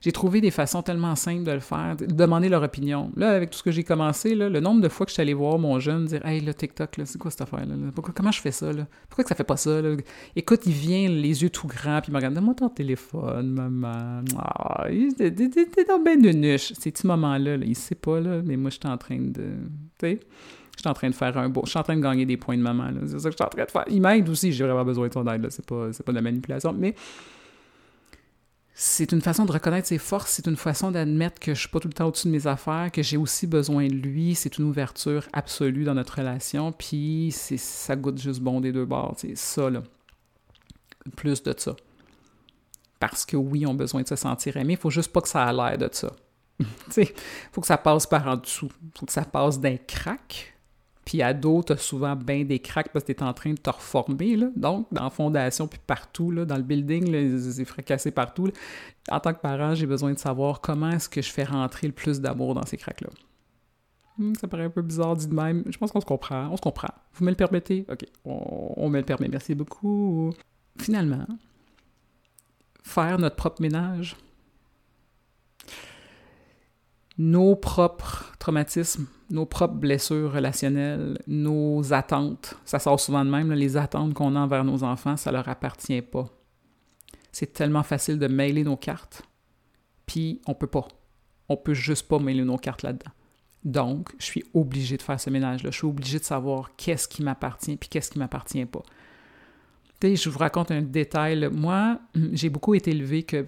j'ai trouvé des façons tellement simples de le faire, de demander leur opinion. Là, avec tout ce que j'ai commencé, là, le nombre de fois que je suis allé voir mon jeune dire « Hey, là, TikTok, là, c'est quoi cette affaire-là? Pourquoi, comment je fais ça? Là? Pourquoi que ça fait pas ça? » Là? Écoute, il vient, les yeux tout grands, puis il me regarde « Donne-moi ton téléphone, maman. Ah, t'es dans ben de nuche. » Ces petits moments-là, là, il sait pas, là, mais moi, je suis en train de... Tu sais? Je suis en train de faire un beau... Je suis en train de gagner des points de maman. Là. C'est ça que je suis en train de faire. Il m'aide aussi, j'ai vraiment besoin de son aide. Là. C'est pas, c'est pas de la manipulation, mais... C'est une façon de reconnaître ses forces, c'est une façon d'admettre que je suis pas tout le temps au-dessus de mes affaires, que j'ai aussi besoin de lui, c'est une ouverture absolue dans notre relation, puis c'est, ça goûte juste bon des deux bords, c'est ça, là. Plus de ça. Parce que oui, on a besoin de se sentir aimé, il faut juste pas que ça a l'air de ça. Tu sais, faut que ça passe par en dessous, faut que ça passe d'un crack, puis ado, t'as souvent bien des cracks parce que t'es en train de te reformer, là. Donc, dans la fondation, puis partout, là, dans le building, là, c'est fracassé partout. Là. En tant que parent, j'ai besoin de savoir comment est-ce que je fais rentrer le plus d'amour dans ces cracks-là. Hum, ça paraît un peu bizarre dit de même. Je pense qu'on se comprend. On se comprend. Vous me le permettez? OK. On, on me le permet. Merci beaucoup. Finalement, faire notre propre ménage. Nos propres traumatismes, nos propres blessures relationnelles, nos attentes. Ça sort souvent de même, là, les attentes qu'on a envers nos enfants, ça leur appartient pas. C'est tellement facile de mêler nos cartes, puis on peut pas. On peut juste pas mêler nos cartes là-dedans. Donc, je suis obligé de faire ce ménage-là. Je suis obligé de savoir qu'est-ce qui m'appartient puis qu'est-ce qui m'appartient pas. Tu sais, je vous raconte un détail. Là. Moi, j'ai beaucoup été élevé que...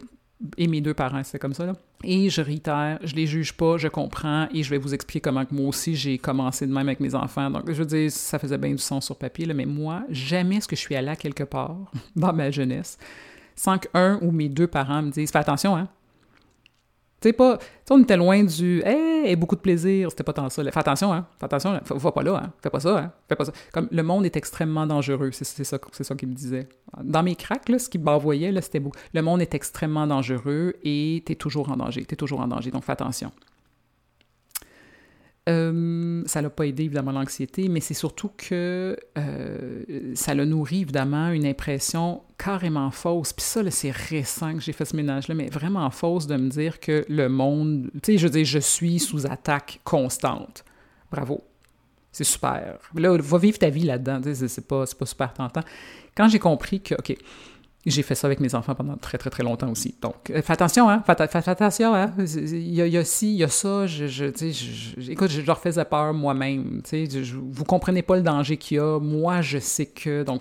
Et mes deux parents, c'est comme ça, là. Et je réitère, je les juge pas, je comprends, et je vais vous expliquer comment que moi aussi j'ai commencé de même avec mes enfants. Donc, je veux dire, ça faisait bien du sens sur papier, là, mais moi, jamais est-ce que je suis allée à quelque part dans ma jeunesse sans qu'un ou mes deux parents me disent « Fais attention, hein! » Tu sais pas, on était loin du « Hey, beaucoup de plaisir! » C'était pas tant ça. « Fais attention, hein! Fais attention, hein. F- va pas là, hein! Fais pas ça, hein! Fais pas ça! » Comme le monde est extrêmement dangereux, c'est, c'est ça, c'est ça qu'il me disait. Dans mes cracks, là, ce qu'il m'envoyait, là, c'était beau. Le monde est extrêmement dangereux et t'es toujours en danger, t'es toujours en danger, donc fais attention. Euh, ça l'a pas aidé, évidemment, l'anxiété, mais c'est surtout que euh, ça l'a nourri, évidemment, une impression carrément fausse. Puis ça, là, c'est récent que j'ai fait ce ménage-là, mais vraiment fausse de me dire que le monde... Tu sais, je veux dire, je suis sous attaque constante. Bravo. C'est super. Là, va vivre ta vie là-dedans. Tu sais, c'est, c'est, pas, c'est pas super tentant. Quand j'ai compris que, OK, J'ai fait ça avec mes enfants pendant très, très, très longtemps aussi. Donc, fais attention, hein? Fais, fais attention, hein? Il y a, il y a ci, il y a ça. Je, je, tu sais, je, je, écoute, je leur faisais peur moi-même. Tu sais, je, vous comprenez pas le danger qu'il y a. Moi, je sais que... Donc,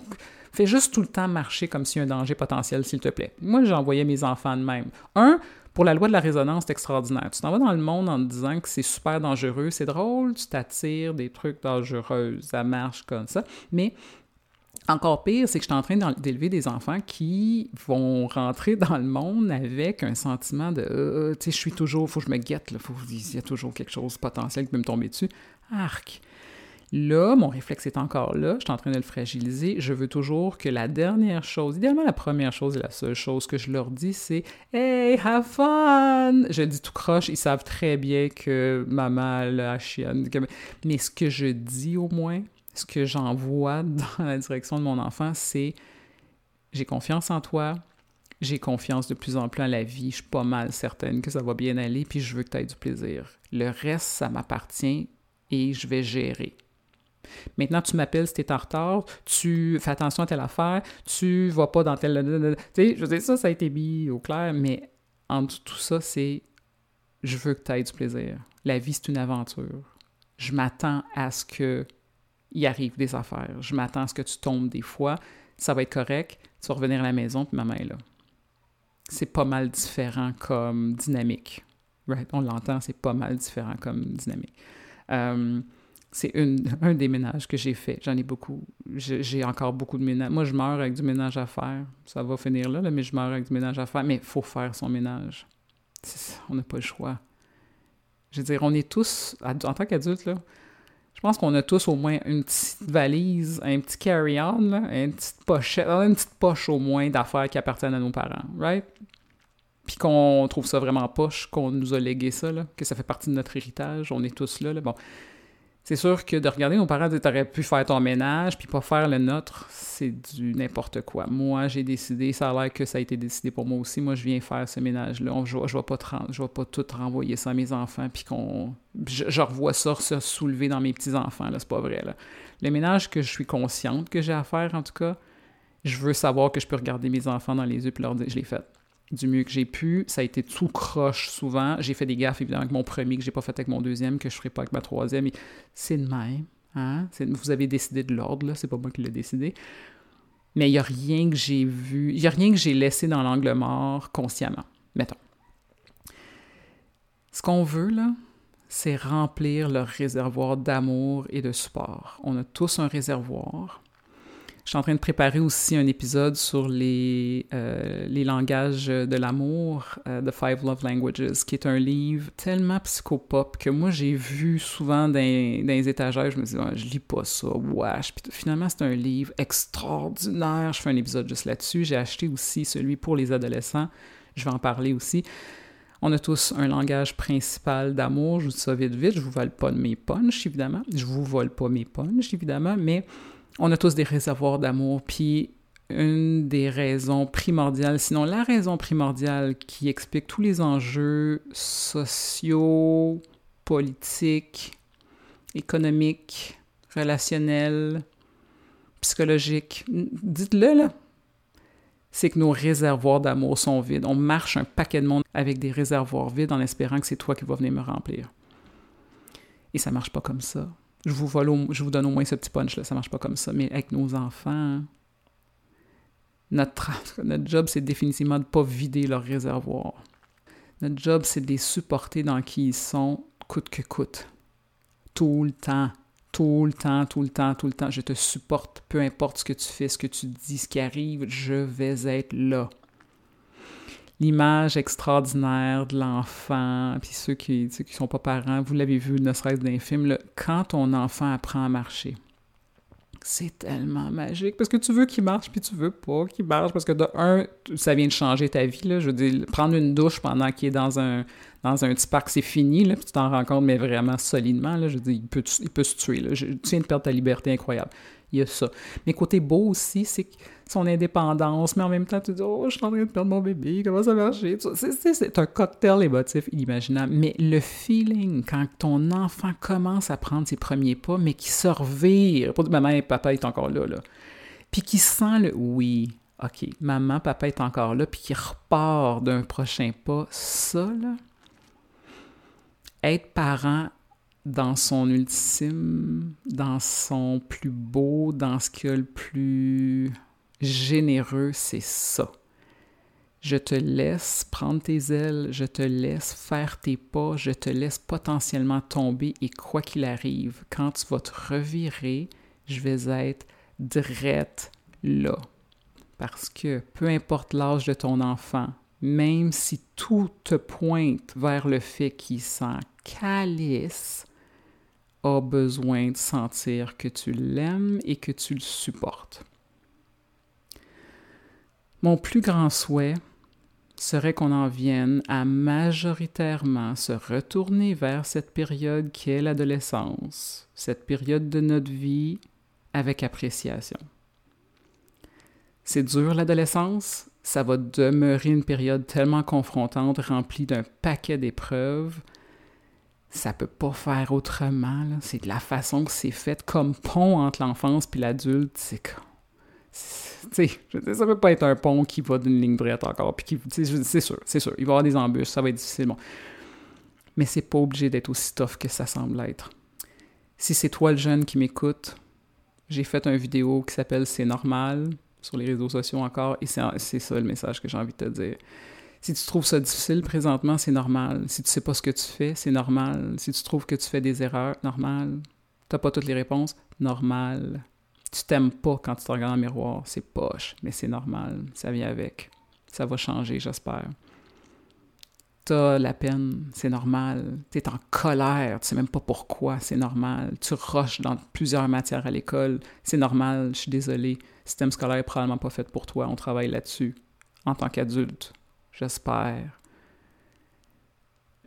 fais juste tout le temps marcher comme s'il y a un danger potentiel, s'il te plaît. Moi, j'envoyais mes enfants de même. Un... Pour la loi de la résonance, c'est extraordinaire. Tu t'en vas dans le monde en te disant que c'est super dangereux, c'est drôle, tu t'attires des trucs dangereux, ça marche comme ça. Mais encore pire, c'est que je suis en train d'élever des enfants qui vont rentrer dans le monde avec un sentiment de euh, « tu sais, je suis toujours, il faut que je me guette, il y a toujours quelque chose de potentiel qui peut me tomber dessus. » Arc! Là, mon réflexe est encore là, je suis en train de le fragiliser. Je veux toujours que la dernière chose, idéalement la première chose et la seule chose que je leur dis, c'est « Hey, have fun! » Je dis tout croche, ils savent très bien que maman, la chienne... Que... Mais ce que je dis au moins, ce que j'envoie dans la direction de mon enfant, c'est « J'ai confiance en toi, j'ai confiance de plus en plus en la vie, je suis pas mal certaine que ça va bien aller, puis je veux que tu aies du plaisir. Le reste, ça m'appartient et je vais gérer. » Maintenant, tu m'appelles si t'es en retard, tu fais attention à telle affaire, tu vas pas dans telle... Tu sais, je veux dire, ça, ça a été mis au clair, mais en tout ça, c'est « je veux que t'aies du plaisir. La vie, c'est une aventure. Je m'attends à ce qu'il arrive des affaires. Je m'attends à ce que tu tombes des fois. Ça va être correct. Tu vas revenir à la maison, puis maman est là. » C'est pas mal différent comme dynamique. Right? On l'entend, c'est pas mal différent comme dynamique. Euh... C'est une, un des ménages que j'ai fait. J'en ai beaucoup. Je, j'ai encore beaucoup de ménage. Moi, je meurs avec du ménage à faire. Ça va finir là, là mais je meurs avec du ménage à faire. Mais il faut faire son ménage. C'est, on n'a pas le choix. Je veux dire, on est tous, en tant qu'adultes, là, je pense qu'on a tous au moins une petite valise, un petit carry-on, là, une petite pochette, une petite poche au moins d'affaires qui appartiennent à nos parents, right? Puis qu'on trouve ça vraiment poche, qu'on nous a légué ça, là, que ça fait partie de notre héritage. On est tous là, là. Bon... C'est sûr que de regarder nos parents dire « t'aurais pu faire ton ménage puis pas faire le nôtre », c'est du n'importe quoi. Moi, j'ai décidé, ça a l'air que ça a été décidé pour moi aussi, moi je viens faire ce ménage-là. On, je, je vais pas te, je vais pas tout renvoyer ça à mes enfants puis qu'on... Je, je revois ça se soulever dans mes petits-enfants, là, c'est pas vrai, là. Le ménage que je suis consciente que j'ai à faire, en tout cas, je veux savoir que je peux regarder mes enfants dans les yeux puis leur dire « je l'ai fait ». Du mieux que j'ai pu, ça a été tout croche souvent. J'ai fait des gaffes, évidemment, avec mon premier, que j'ai pas fait avec mon deuxième, que je ferai pas avec ma troisième. Et c'est de même, hein? C'est, vous avez décidé de l'ordre, là, c'est pas moi qui l'ai décidé. Mais il y a rien que j'ai vu, il y a rien que j'ai laissé dans l'angle mort consciemment, mettons. Ce qu'on veut, là, c'est remplir leur réservoir d'amour et de support. On a tous un réservoir. Je suis en train de préparer aussi un épisode sur les, euh, les langages de l'amour, euh, The Five Love Languages, qui est un livre tellement psychopop que moi, j'ai vu souvent dans, dans les étagères, je me dis, ah, je lis pas ça, wesh. Puis finalement, c'est un livre extraordinaire. Je fais un épisode juste là-dessus. J'ai acheté aussi celui pour les adolescents. Je vais en parler aussi. On a tous un langage principal d'amour. Je vous dis ça vite, vite. Je vous vole pas mes punchs, évidemment. Je vous vole pas mes punchs, évidemment, mais... On a tous des réservoirs d'amour, puis une des raisons primordiales, sinon la raison primordiale qui explique tous les enjeux sociaux, politiques, économiques, relationnels, psychologiques, dites-le là, c'est que nos réservoirs d'amour sont vides. On marche un paquet de monde avec des réservoirs vides en espérant que c'est toi qui vas venir me remplir. Et ça marche pas comme ça. Je vous, vole au, je vous donne au moins ce petit punch-là, ça marche pas comme ça. Mais avec nos enfants, notre, notre job, c'est définitivement de pas vider leur réservoir. Notre job, c'est de les supporter dans qui ils sont, coûte que coûte. Tout le temps, tout le temps, tout le temps, tout le temps. Je te supporte, peu importe ce que tu fais, ce que tu dis, ce qui arrive, je vais être là. L'image extraordinaire de l'enfant, puis ceux qui ne sont pas parents, vous l'avez vu, ne serait-ce d'un film, là, quand ton enfant apprend à marcher, c'est tellement magique, parce que tu veux qu'il marche, puis tu veux pas qu'il marche, parce que de un, ça vient de changer ta vie, là, je veux dire, prendre une douche pendant qu'il est dans un, dans un petit parc, c'est fini, là, puis tu t'en rends compte, mais vraiment solidement, là, je veux dire, il peut, il peut se tuer, là, je, tu viens de perdre ta liberté incroyable. Il y a ça. Mais côté beau aussi, c'est son indépendance, mais en même temps, tu dis « Oh, je suis en train de perdre mon bébé, comment ça va marcher? » C'est, c'est, c'est un cocktail émotif inimaginable. Mais le feeling, quand ton enfant commence à prendre ses premiers pas, mais qu'il se revire, pour dire « Maman et papa est encore là, là. » Puis qu'il sent le « Oui, OK, maman, papa est encore là, puis qui repart d'un prochain pas, ça, là, être parent dans son ultime, dans son plus beau, dans ce qu'il y a le plus généreux, c'est ça. Je te laisse prendre tes ailes, je te laisse faire tes pas, je te laisse potentiellement tomber et quoi qu'il arrive, quand tu vas te revirer, je vais être drette là. Parce que peu importe l'âge de ton enfant, même si tout te pointe vers le fait qu'il s'en calisse, a besoin de sentir que tu l'aimes et que tu le supportes. Mon plus grand souhait serait qu'on en vienne à majoritairement se retourner vers cette période qu'est l'adolescence, cette période de notre vie avec appréciation. C'est dur l'adolescence, ça va demeurer une période tellement confrontante, remplie d'un paquet d'épreuves. Ça peut pas faire autrement, là. C'est de la façon que c'est fait comme pont entre l'enfance puis l'adulte, c'est con. Tu sais, ça peut pas être un pont qui va d'une ligne droite encore, puis qui, tu sais, c'est sûr, c'est sûr, il va y avoir des embûches, ça va être difficile, bon. Mais c'est pas obligé d'être aussi tough que ça semble être. Si c'est toi le jeune qui m'écoute, j'ai fait une vidéo qui s'appelle « C'est normal » sur les réseaux sociaux encore, et c'est, c'est ça le message que j'ai envie de te dire. Si tu trouves ça difficile présentement, c'est normal. Si tu sais pas ce que tu fais, c'est normal. Si tu trouves que tu fais des erreurs, normal. T'as pas toutes les réponses, normal. Tu t'aimes pas quand tu te regardes dans le miroir, c'est poche, mais c'est normal, ça vient avec. Ça va changer, j'espère. T'as la peine, c'est normal. T'es en colère, tu sais même pas pourquoi, c'est normal. Tu rushes dans plusieurs matières à l'école, c'est normal, je suis désolée. Le système scolaire est probablement pas fait pour toi, on travaille là-dessus. En tant qu'adulte, j'espère.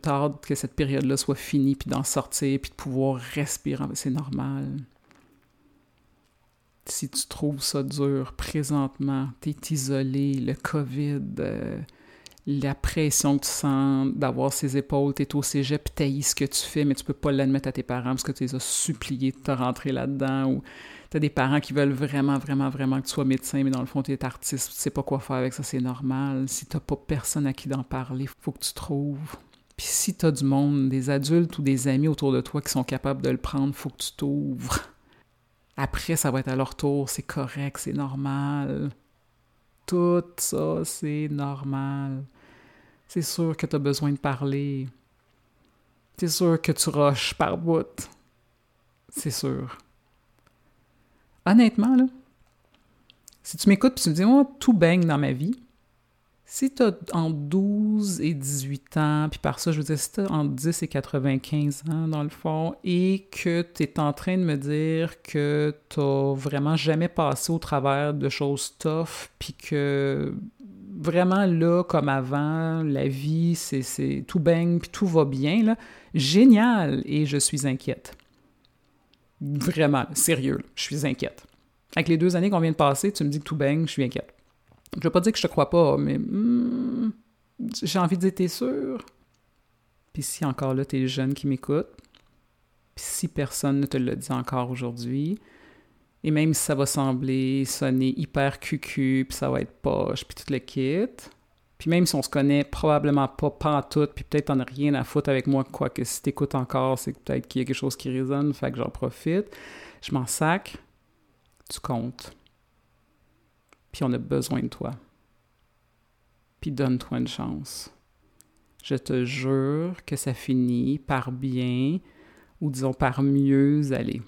T'as hâte que cette période-là soit finie, puis d'en sortir, puis de pouvoir respirer, c'est normal. Si tu trouves ça dur présentement, t'es isolé, le COVID, euh, la pression que tu sens d'avoir ses épaules, t'es au cégep pis t'haïs ce que tu fais, mais tu peux pas l'admettre à tes parents parce que tu les as suppliés de te rentrer là-dedans, ou t'as des parents qui veulent vraiment, vraiment, vraiment que tu sois médecin, mais dans le fond, t'es artiste, tu sais pas quoi faire avec ça, c'est normal. Si t'as pas personne à qui d'en parler, faut que tu trouves. Puis si t'as du monde, des adultes ou des amis autour de toi qui sont capables de le prendre, faut que tu t'ouvres. Après, ça va être à leur tour, c'est correct, c'est normal. Tout ça, c'est normal. C'est sûr que tu as besoin de parler. C'est sûr que tu rushes par bout. C'est sûr. Honnêtement, là, si tu m'écoutes et tu me dis « Moi, tout baigne dans ma vie », si t'as entre douze et dix-huit ans, puis par ça, je veux dire, si t'as entre dix et quatre-vingt-quinze ans, dans le fond, et que t'es en train de me dire que t'as vraiment jamais passé au travers de choses tough, puis que vraiment là, comme avant, la vie, c'est, c'est tout baigne, puis tout va bien, là, génial! Et je suis inquiète. Vraiment, sérieux, je suis inquiète. Avec les deux années qu'on vient de passer, tu me dis que tout baigne, je suis inquiète. Je veux pas dire que je te crois pas, mais hmm, j'ai envie de dire t'es sûr. Puis si encore là t'es jeune qui m'écoute, puis si personne ne te l'a dit encore aujourd'hui, et même si ça va sembler sonner hyper cucu, puis ça va être poche, puis tout le kit, puis même si on se connaît probablement pas pantoute, puis peut-être t'en as rien à foutre avec moi, quoique si t'écoutes encore, c'est peut-être qu'il y a quelque chose qui résonne, fait que j'en profite, je m'en sac, tu comptes. Puis on a besoin de toi. Puis donne-toi une chance. Je te jure que ça finit par bien, ou disons par mieux aller.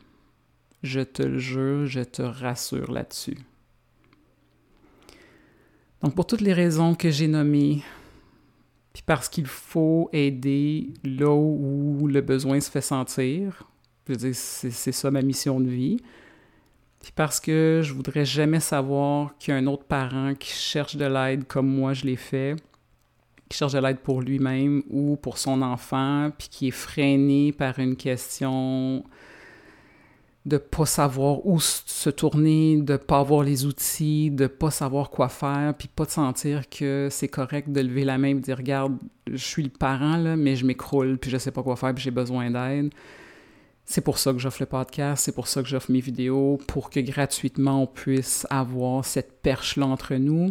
Je te le jure, je te rassure là-dessus. Donc pour toutes les raisons que j'ai nommées, puis parce qu'il faut aider là où le besoin se fait sentir, je veux dire, c'est, c'est ça ma mission de vie, puis parce que je voudrais jamais savoir qu'il y a un autre parent qui cherche de l'aide comme moi je l'ai fait, qui cherche de l'aide pour lui-même ou pour son enfant, puis qui est freiné par une question de pas savoir où se tourner, de pas avoir les outils, de pas savoir quoi faire, puis pas de sentir que c'est correct de lever la main et de dire « Regarde, je suis le parent, là, mais je m'écroule, puis je sais pas quoi faire, puis j'ai besoin d'aide ». C'est pour ça que j'offre le podcast, c'est pour ça que j'offre mes vidéos, pour que gratuitement on puisse avoir cette perche-là entre nous.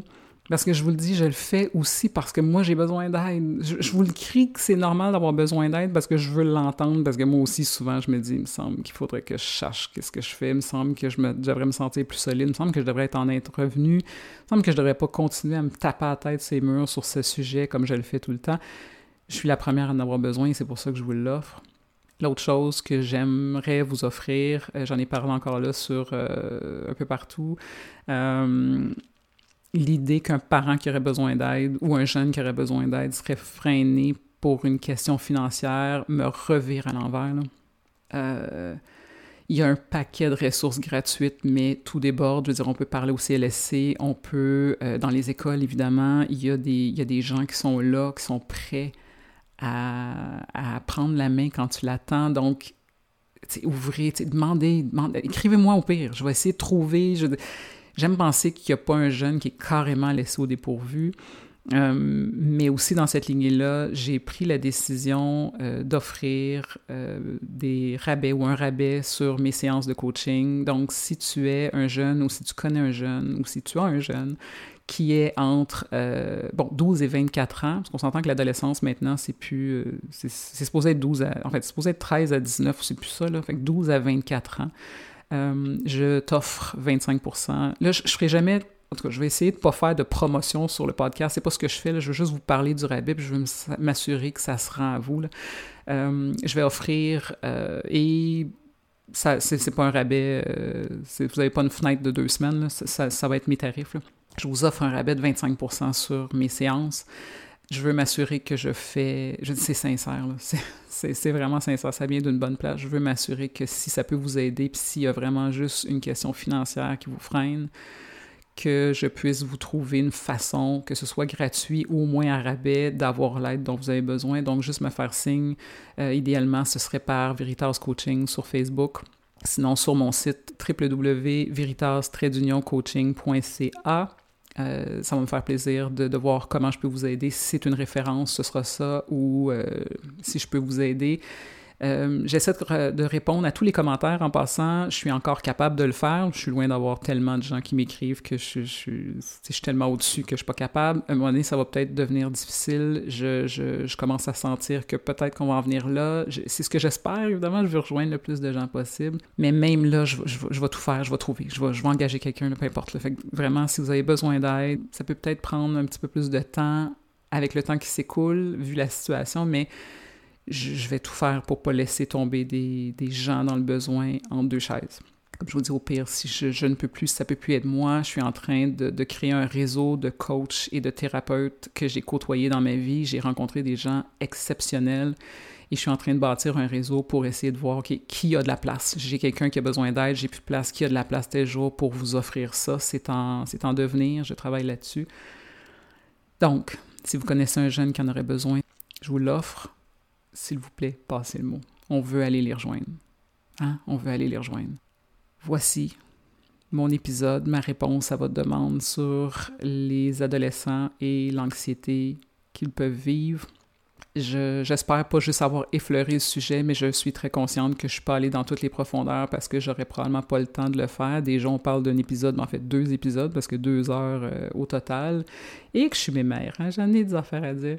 Parce que je vous le dis, je le fais aussi parce que moi, j'ai besoin d'aide. Je, je vous le crie que c'est normal d'avoir besoin d'aide parce que je veux l'entendre, parce que moi aussi, souvent, je me dis, il me semble qu'il faudrait que je sache qu'est-ce que je fais, il me semble que je me, devrais me sentir plus solide, il me semble que je devrais être en être revenu, il me semble que je devrais pas continuer à me taper à la tête ces murs sur ce sujet comme je le fais tout le temps. Je suis la première à en avoir besoin et c'est pour ça que je vous l'offre. L'autre chose que j'aimerais vous offrir, euh, j'en ai parlé encore là sur euh, un peu partout, euh, l'idée qu'un parent qui aurait besoin d'aide ou un jeune qui aurait besoin d'aide serait freiné pour une question financière me revire à l'envers. Euh, il y a un paquet de ressources gratuites, mais tout déborde. Je veux dire, on peut parler au C L S C, on peut, euh, dans les écoles évidemment, il y a des, il y a des gens qui sont là, qui sont prêts à, à prendre la main quand tu l'attends, donc ouvrez, demandez, demandez, écrivez-moi au pire, je vais essayer de trouver... Je... J'aime penser qu'il n'y a pas un jeune qui est carrément laissé au dépourvu, euh, mais aussi dans cette lignée-là, j'ai pris la décision euh, d'offrir euh, des rabais ou un rabais sur mes séances de coaching. Donc, si tu es un jeune ou si tu connais un jeune ou si tu as un jeune qui est entre euh, bon, douze et vingt-quatre ans, parce qu'on s'entend que l'adolescence maintenant, c'est plus... Euh, c'est, c'est supposé être douze à, en fait, c'est supposé être treize à dix-neuf, c'est plus ça, là, fait que douze à vingt-quatre ans. Euh, je t'offre vingt-cinq pour cent. Là, je, je ferai jamais... En tout cas, je vais essayer de ne pas faire de promotion sur le podcast. C'est pas ce que je fais, là. Je veux juste vous parler du rabais puis je veux m'assurer que ça se rend à vous, là. Euh, je vais offrir... Euh, et ça, c'est, c'est pas un rabais... Euh, c'est, vous n'avez pas une fenêtre de deux semaines, là. Ça, ça, ça va être mes tarifs, là. Je vous offre un rabais de vingt-cinq pour cent sur mes séances. Je veux m'assurer que je fais... Je dis c'est sincère, là. C'est, c'est, c'est vraiment sincère. Ça vient d'une bonne place. Je veux m'assurer que si ça peut vous aider, puis s'il y a vraiment juste une question financière qui vous freine, que je puisse vous trouver une façon, que ce soit gratuit ou au moins à rabais, d'avoir l'aide dont vous avez besoin. Donc, juste me faire signe. Euh, idéalement, ce serait par Veritas-Coaching sur Facebook. Sinon, sur mon site double vé double vé double vé point veritas tiret coaching point c a. Euh, ça va me faire plaisir de, de voir comment je peux vous aider. Si c'est une référence, ce sera ça, ou euh, si je peux vous aider. Euh, j'essaie de, de répondre à tous les commentaires en passant. Je suis encore capable de le faire. Je suis loin d'avoir tellement de gens qui m'écrivent que je, je, je, je suis tellement au-dessus que je ne suis pas capable. À un moment donné, ça va peut-être devenir difficile. Je, je, je commence à sentir que peut-être qu'on va en venir là. Je, c'est ce que j'espère, évidemment. Je veux rejoindre le plus de gens possible. Mais même là, je, je, je vais tout faire. Je vais trouver. Je vais, je vais engager quelqu'un, peu importe. Fait que vraiment, si vous avez besoin d'aide, ça peut peut-être prendre un petit peu plus de temps avec le temps qui s'écoule, vu la situation, mais... je vais tout faire pour ne pas laisser tomber des, des gens dans le besoin en deux chaises. Comme je vous dis, au pire, si je, je ne peux plus, si ça ne peut plus être moi, je suis en train de, de créer un réseau de coachs et de thérapeutes que j'ai côtoyés dans ma vie. J'ai rencontré des gens exceptionnels et je suis en train de bâtir un réseau pour essayer de voir okay, qui a de la place. J'ai quelqu'un qui a besoin d'aide, j'ai plus de place, qui a de la place tel jour pour vous offrir ça. C'est en, c'est en devenir, je travaille là-dessus. Donc, si vous connaissez un jeune qui en aurait besoin, je vous l'offre. S'il vous plaît, passez le mot. On veut aller les rejoindre. Hein? On veut aller les rejoindre. Voici mon épisode, ma réponse à votre demande sur les adolescents et l'anxiété qu'ils peuvent vivre. Je, j'espère pas juste avoir effleuré le sujet, mais je suis très consciente que je suis pas allée dans toutes les profondeurs parce que j'aurais probablement pas le temps de le faire. Déjà, on parle d'un épisode, mais en fait deux épisodes, parce que deux heures euh, au total, et que je suis mémère, hein, j'en ai des affaires à dire.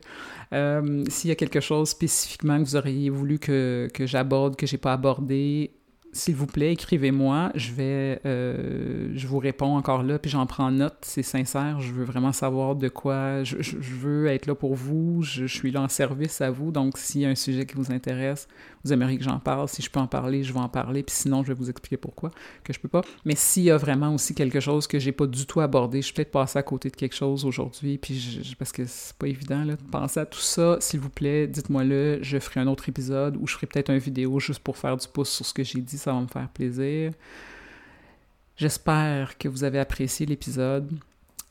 Euh, s'il y a quelque chose spécifiquement que vous auriez voulu que, que j'aborde, que j'ai pas abordé, s'il vous plaît, écrivez-moi, je vais, euh, je vous réponds encore là, puis j'en prends note, c'est sincère, je veux vraiment savoir de quoi, je, je, je veux être là pour vous, je, je suis là en service à vous, donc s'il y a un sujet qui vous intéresse, vous aimeriez que j'en parle, si je peux en parler, je vais en parler, puis sinon je vais vous expliquer pourquoi, que je peux pas, mais s'il y a vraiment aussi quelque chose que j'ai pas du tout abordé, je suis peut-être passée à côté de quelque chose aujourd'hui, puis je, parce que c'est pas évident là, de penser à tout ça, s'il vous plaît, dites-moi-le, je ferai un autre épisode, ou je ferai peut-être une vidéo juste pour faire du pouce sur ce que j'ai dit. Ça va me faire plaisir. J'espère que vous avez apprécié l'épisode.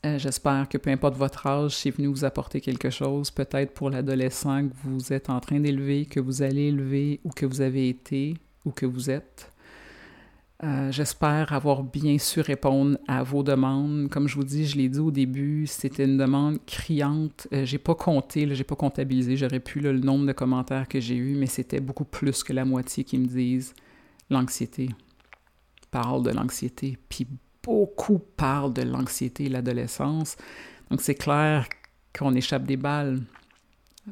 Euh, j'espère que peu importe votre âge, c'est venu vous apporter quelque chose, peut-être pour l'adolescent que vous êtes en train d'élever, que vous allez élever, ou que vous avez été, ou que vous êtes. Euh, j'espère avoir bien su répondre à vos demandes. Comme je vous dis, je l'ai dit au début, c'était une demande criante. Euh, j'ai pas compté, là, j'ai pas comptabilisé, j'aurais pu là, le nombre de commentaires que j'ai eu, mais c'était beaucoup plus que la moitié qui me disent l'anxiété, parle de l'anxiété, puis beaucoup parlent de l'anxiété et l'adolescence. Donc c'est clair qu'on échappe des balles.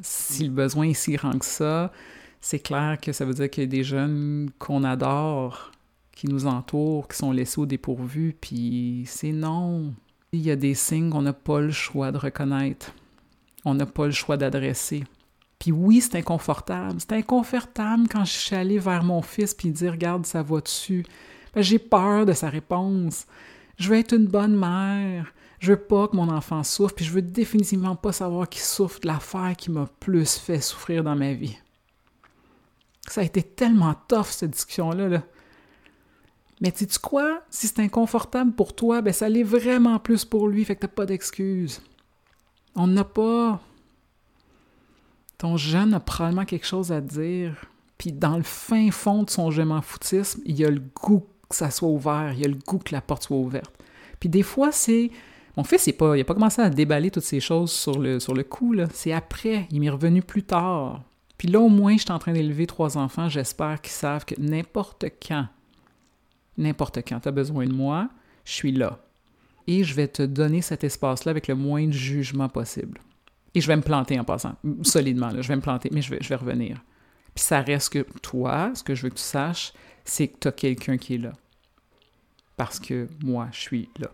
Si le besoin est si grand que ça, c'est clair que ça veut dire qu'il y a des jeunes qu'on adore, qui nous entourent, qui sont laissés au dépourvu, puis c'est non. Il y a des signes qu'on n'a pas le choix de reconnaître. On n'a pas le choix d'adresser. Puis oui, c'est inconfortable. C'est inconfortable quand je suis allée vers mon fils puis dire « Regarde, ça va dessus. » Ben, j'ai peur de sa réponse. Je veux être une bonne mère. Je veux pas que mon enfant souffre, puis je veux définitivement pas savoir qu'il souffre de l'affaire qui m'a plus fait souffrir dans ma vie. Ça a été tellement tough, cette discussion-là. Là. Mais sais-tu quoi? Si c'est inconfortable pour toi, ben ça l'est vraiment plus pour lui, fait que t'as pas d'excuse. On n'a pas... Ton jeune a probablement quelque chose à dire, puis dans le fin fond de son je m'en foutisme, il a le goût que ça soit ouvert, il a le goût que la porte soit ouverte. Puis des fois, c'est... Mon fils, il n'a pas, pas commencé à déballer toutes ces choses sur le, sur le coup, là. C'est après, il m'est revenu plus tard. Puis là, au moins, je suis en train d'élever trois enfants, j'espère qu'ils savent que n'importe quand, n'importe quand, tu as besoin de moi, je suis là. Et je vais te donner cet espace-là avec le moins de jugement possible. Et je vais me planter en passant, solidement, là, je vais me planter, mais je vais, je vais revenir. Puis ça reste que toi, ce que je veux que tu saches, c'est que tu as quelqu'un qui est là. Parce que moi, je suis là.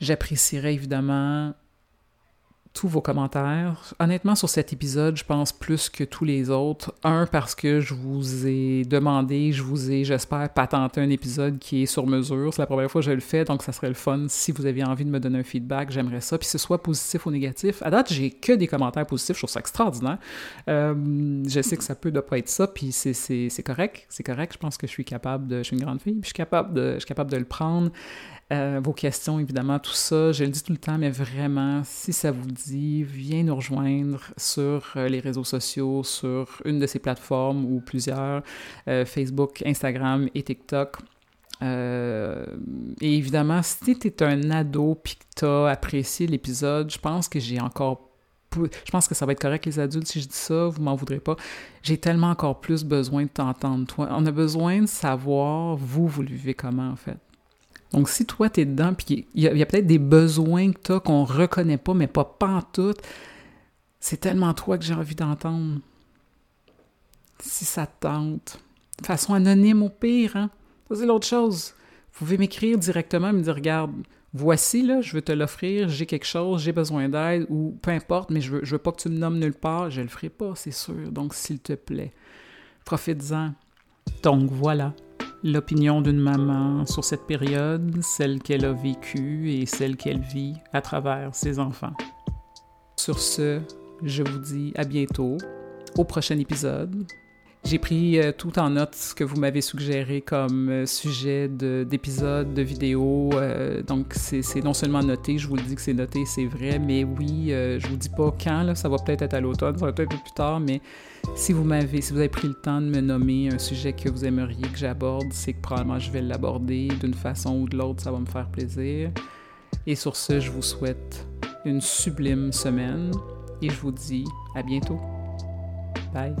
J'apprécierais évidemment tous vos commentaires. Honnêtement, sur cet épisode, je pense plus que tous les autres. Un, parce que je vous ai demandé, je vous ai, j'espère, patenté un épisode qui est sur mesure. C'est la première fois que je le fais, donc ça serait le fun. Si vous aviez envie de me donner un feedback, j'aimerais ça. Puis que ce soit positif ou négatif. À date, j'ai que des commentaires positifs. Je trouve ça extraordinaire. Euh, je sais que ça peut ne pas être ça, puis c'est, c'est, c'est correct. C'est correct. Je pense que je suis capable de... Je suis une grande fille, puis je suis capable de, je suis capable de le prendre. Euh, vos questions, évidemment, tout ça, je le dis tout le temps, mais vraiment, si ça vous dit, viens nous rejoindre sur les réseaux sociaux, sur une de ces plateformes ou plusieurs, euh, Facebook, Instagram et TikTok. Euh, et évidemment, si t'es un ado puis que t'as apprécié l'épisode, je pense que j'ai encore... Je pense que ça va être correct, les adultes, si je dis ça, vous m'en voudrez pas. J'ai tellement encore plus besoin de t'entendre, toi. On a besoin de savoir, vous, vous le vivez comment, en fait. Donc, si toi, t'es dedans, puis il y, y a peut-être des besoins que t'as qu'on reconnaît pas, mais pas pantoute, c'est tellement toi que j'ai envie d'entendre. Si ça te tente. De façon anonyme, au pire, hein? Ça, c'est l'autre chose. Vous pouvez m'écrire directement, me dire, regarde, voici, là, je veux te l'offrir, j'ai quelque chose, j'ai besoin d'aide, ou peu importe, mais je veux, je veux pas que tu me nommes nulle part, je le ferai pas, c'est sûr. Donc, s'il te plaît, profites-en. Donc, voilà. L'opinion d'une maman sur cette période, celle qu'elle a vécue et celle qu'elle vit à travers ses enfants. Sur ce, je vous dis à bientôt, au prochain épisode. J'ai pris euh, tout en note ce que vous m'avez suggéré comme sujet de, d'épisode, de vidéo. Euh, donc, c'est, c'est non seulement noté, je vous le dis que c'est noté, c'est vrai, mais oui, euh, je vous dis pas quand, là, ça va peut-être être à l'automne, ça va peut-être être plus tard, mais si vous m'avez, si vous avez pris le temps de me nommer un sujet que vous aimeriez que j'aborde, c'est que probablement je vais l'aborder d'une façon ou de l'autre, ça va me faire plaisir. Et sur ce, je vous souhaite une sublime semaine et je vous dis à bientôt. Bye!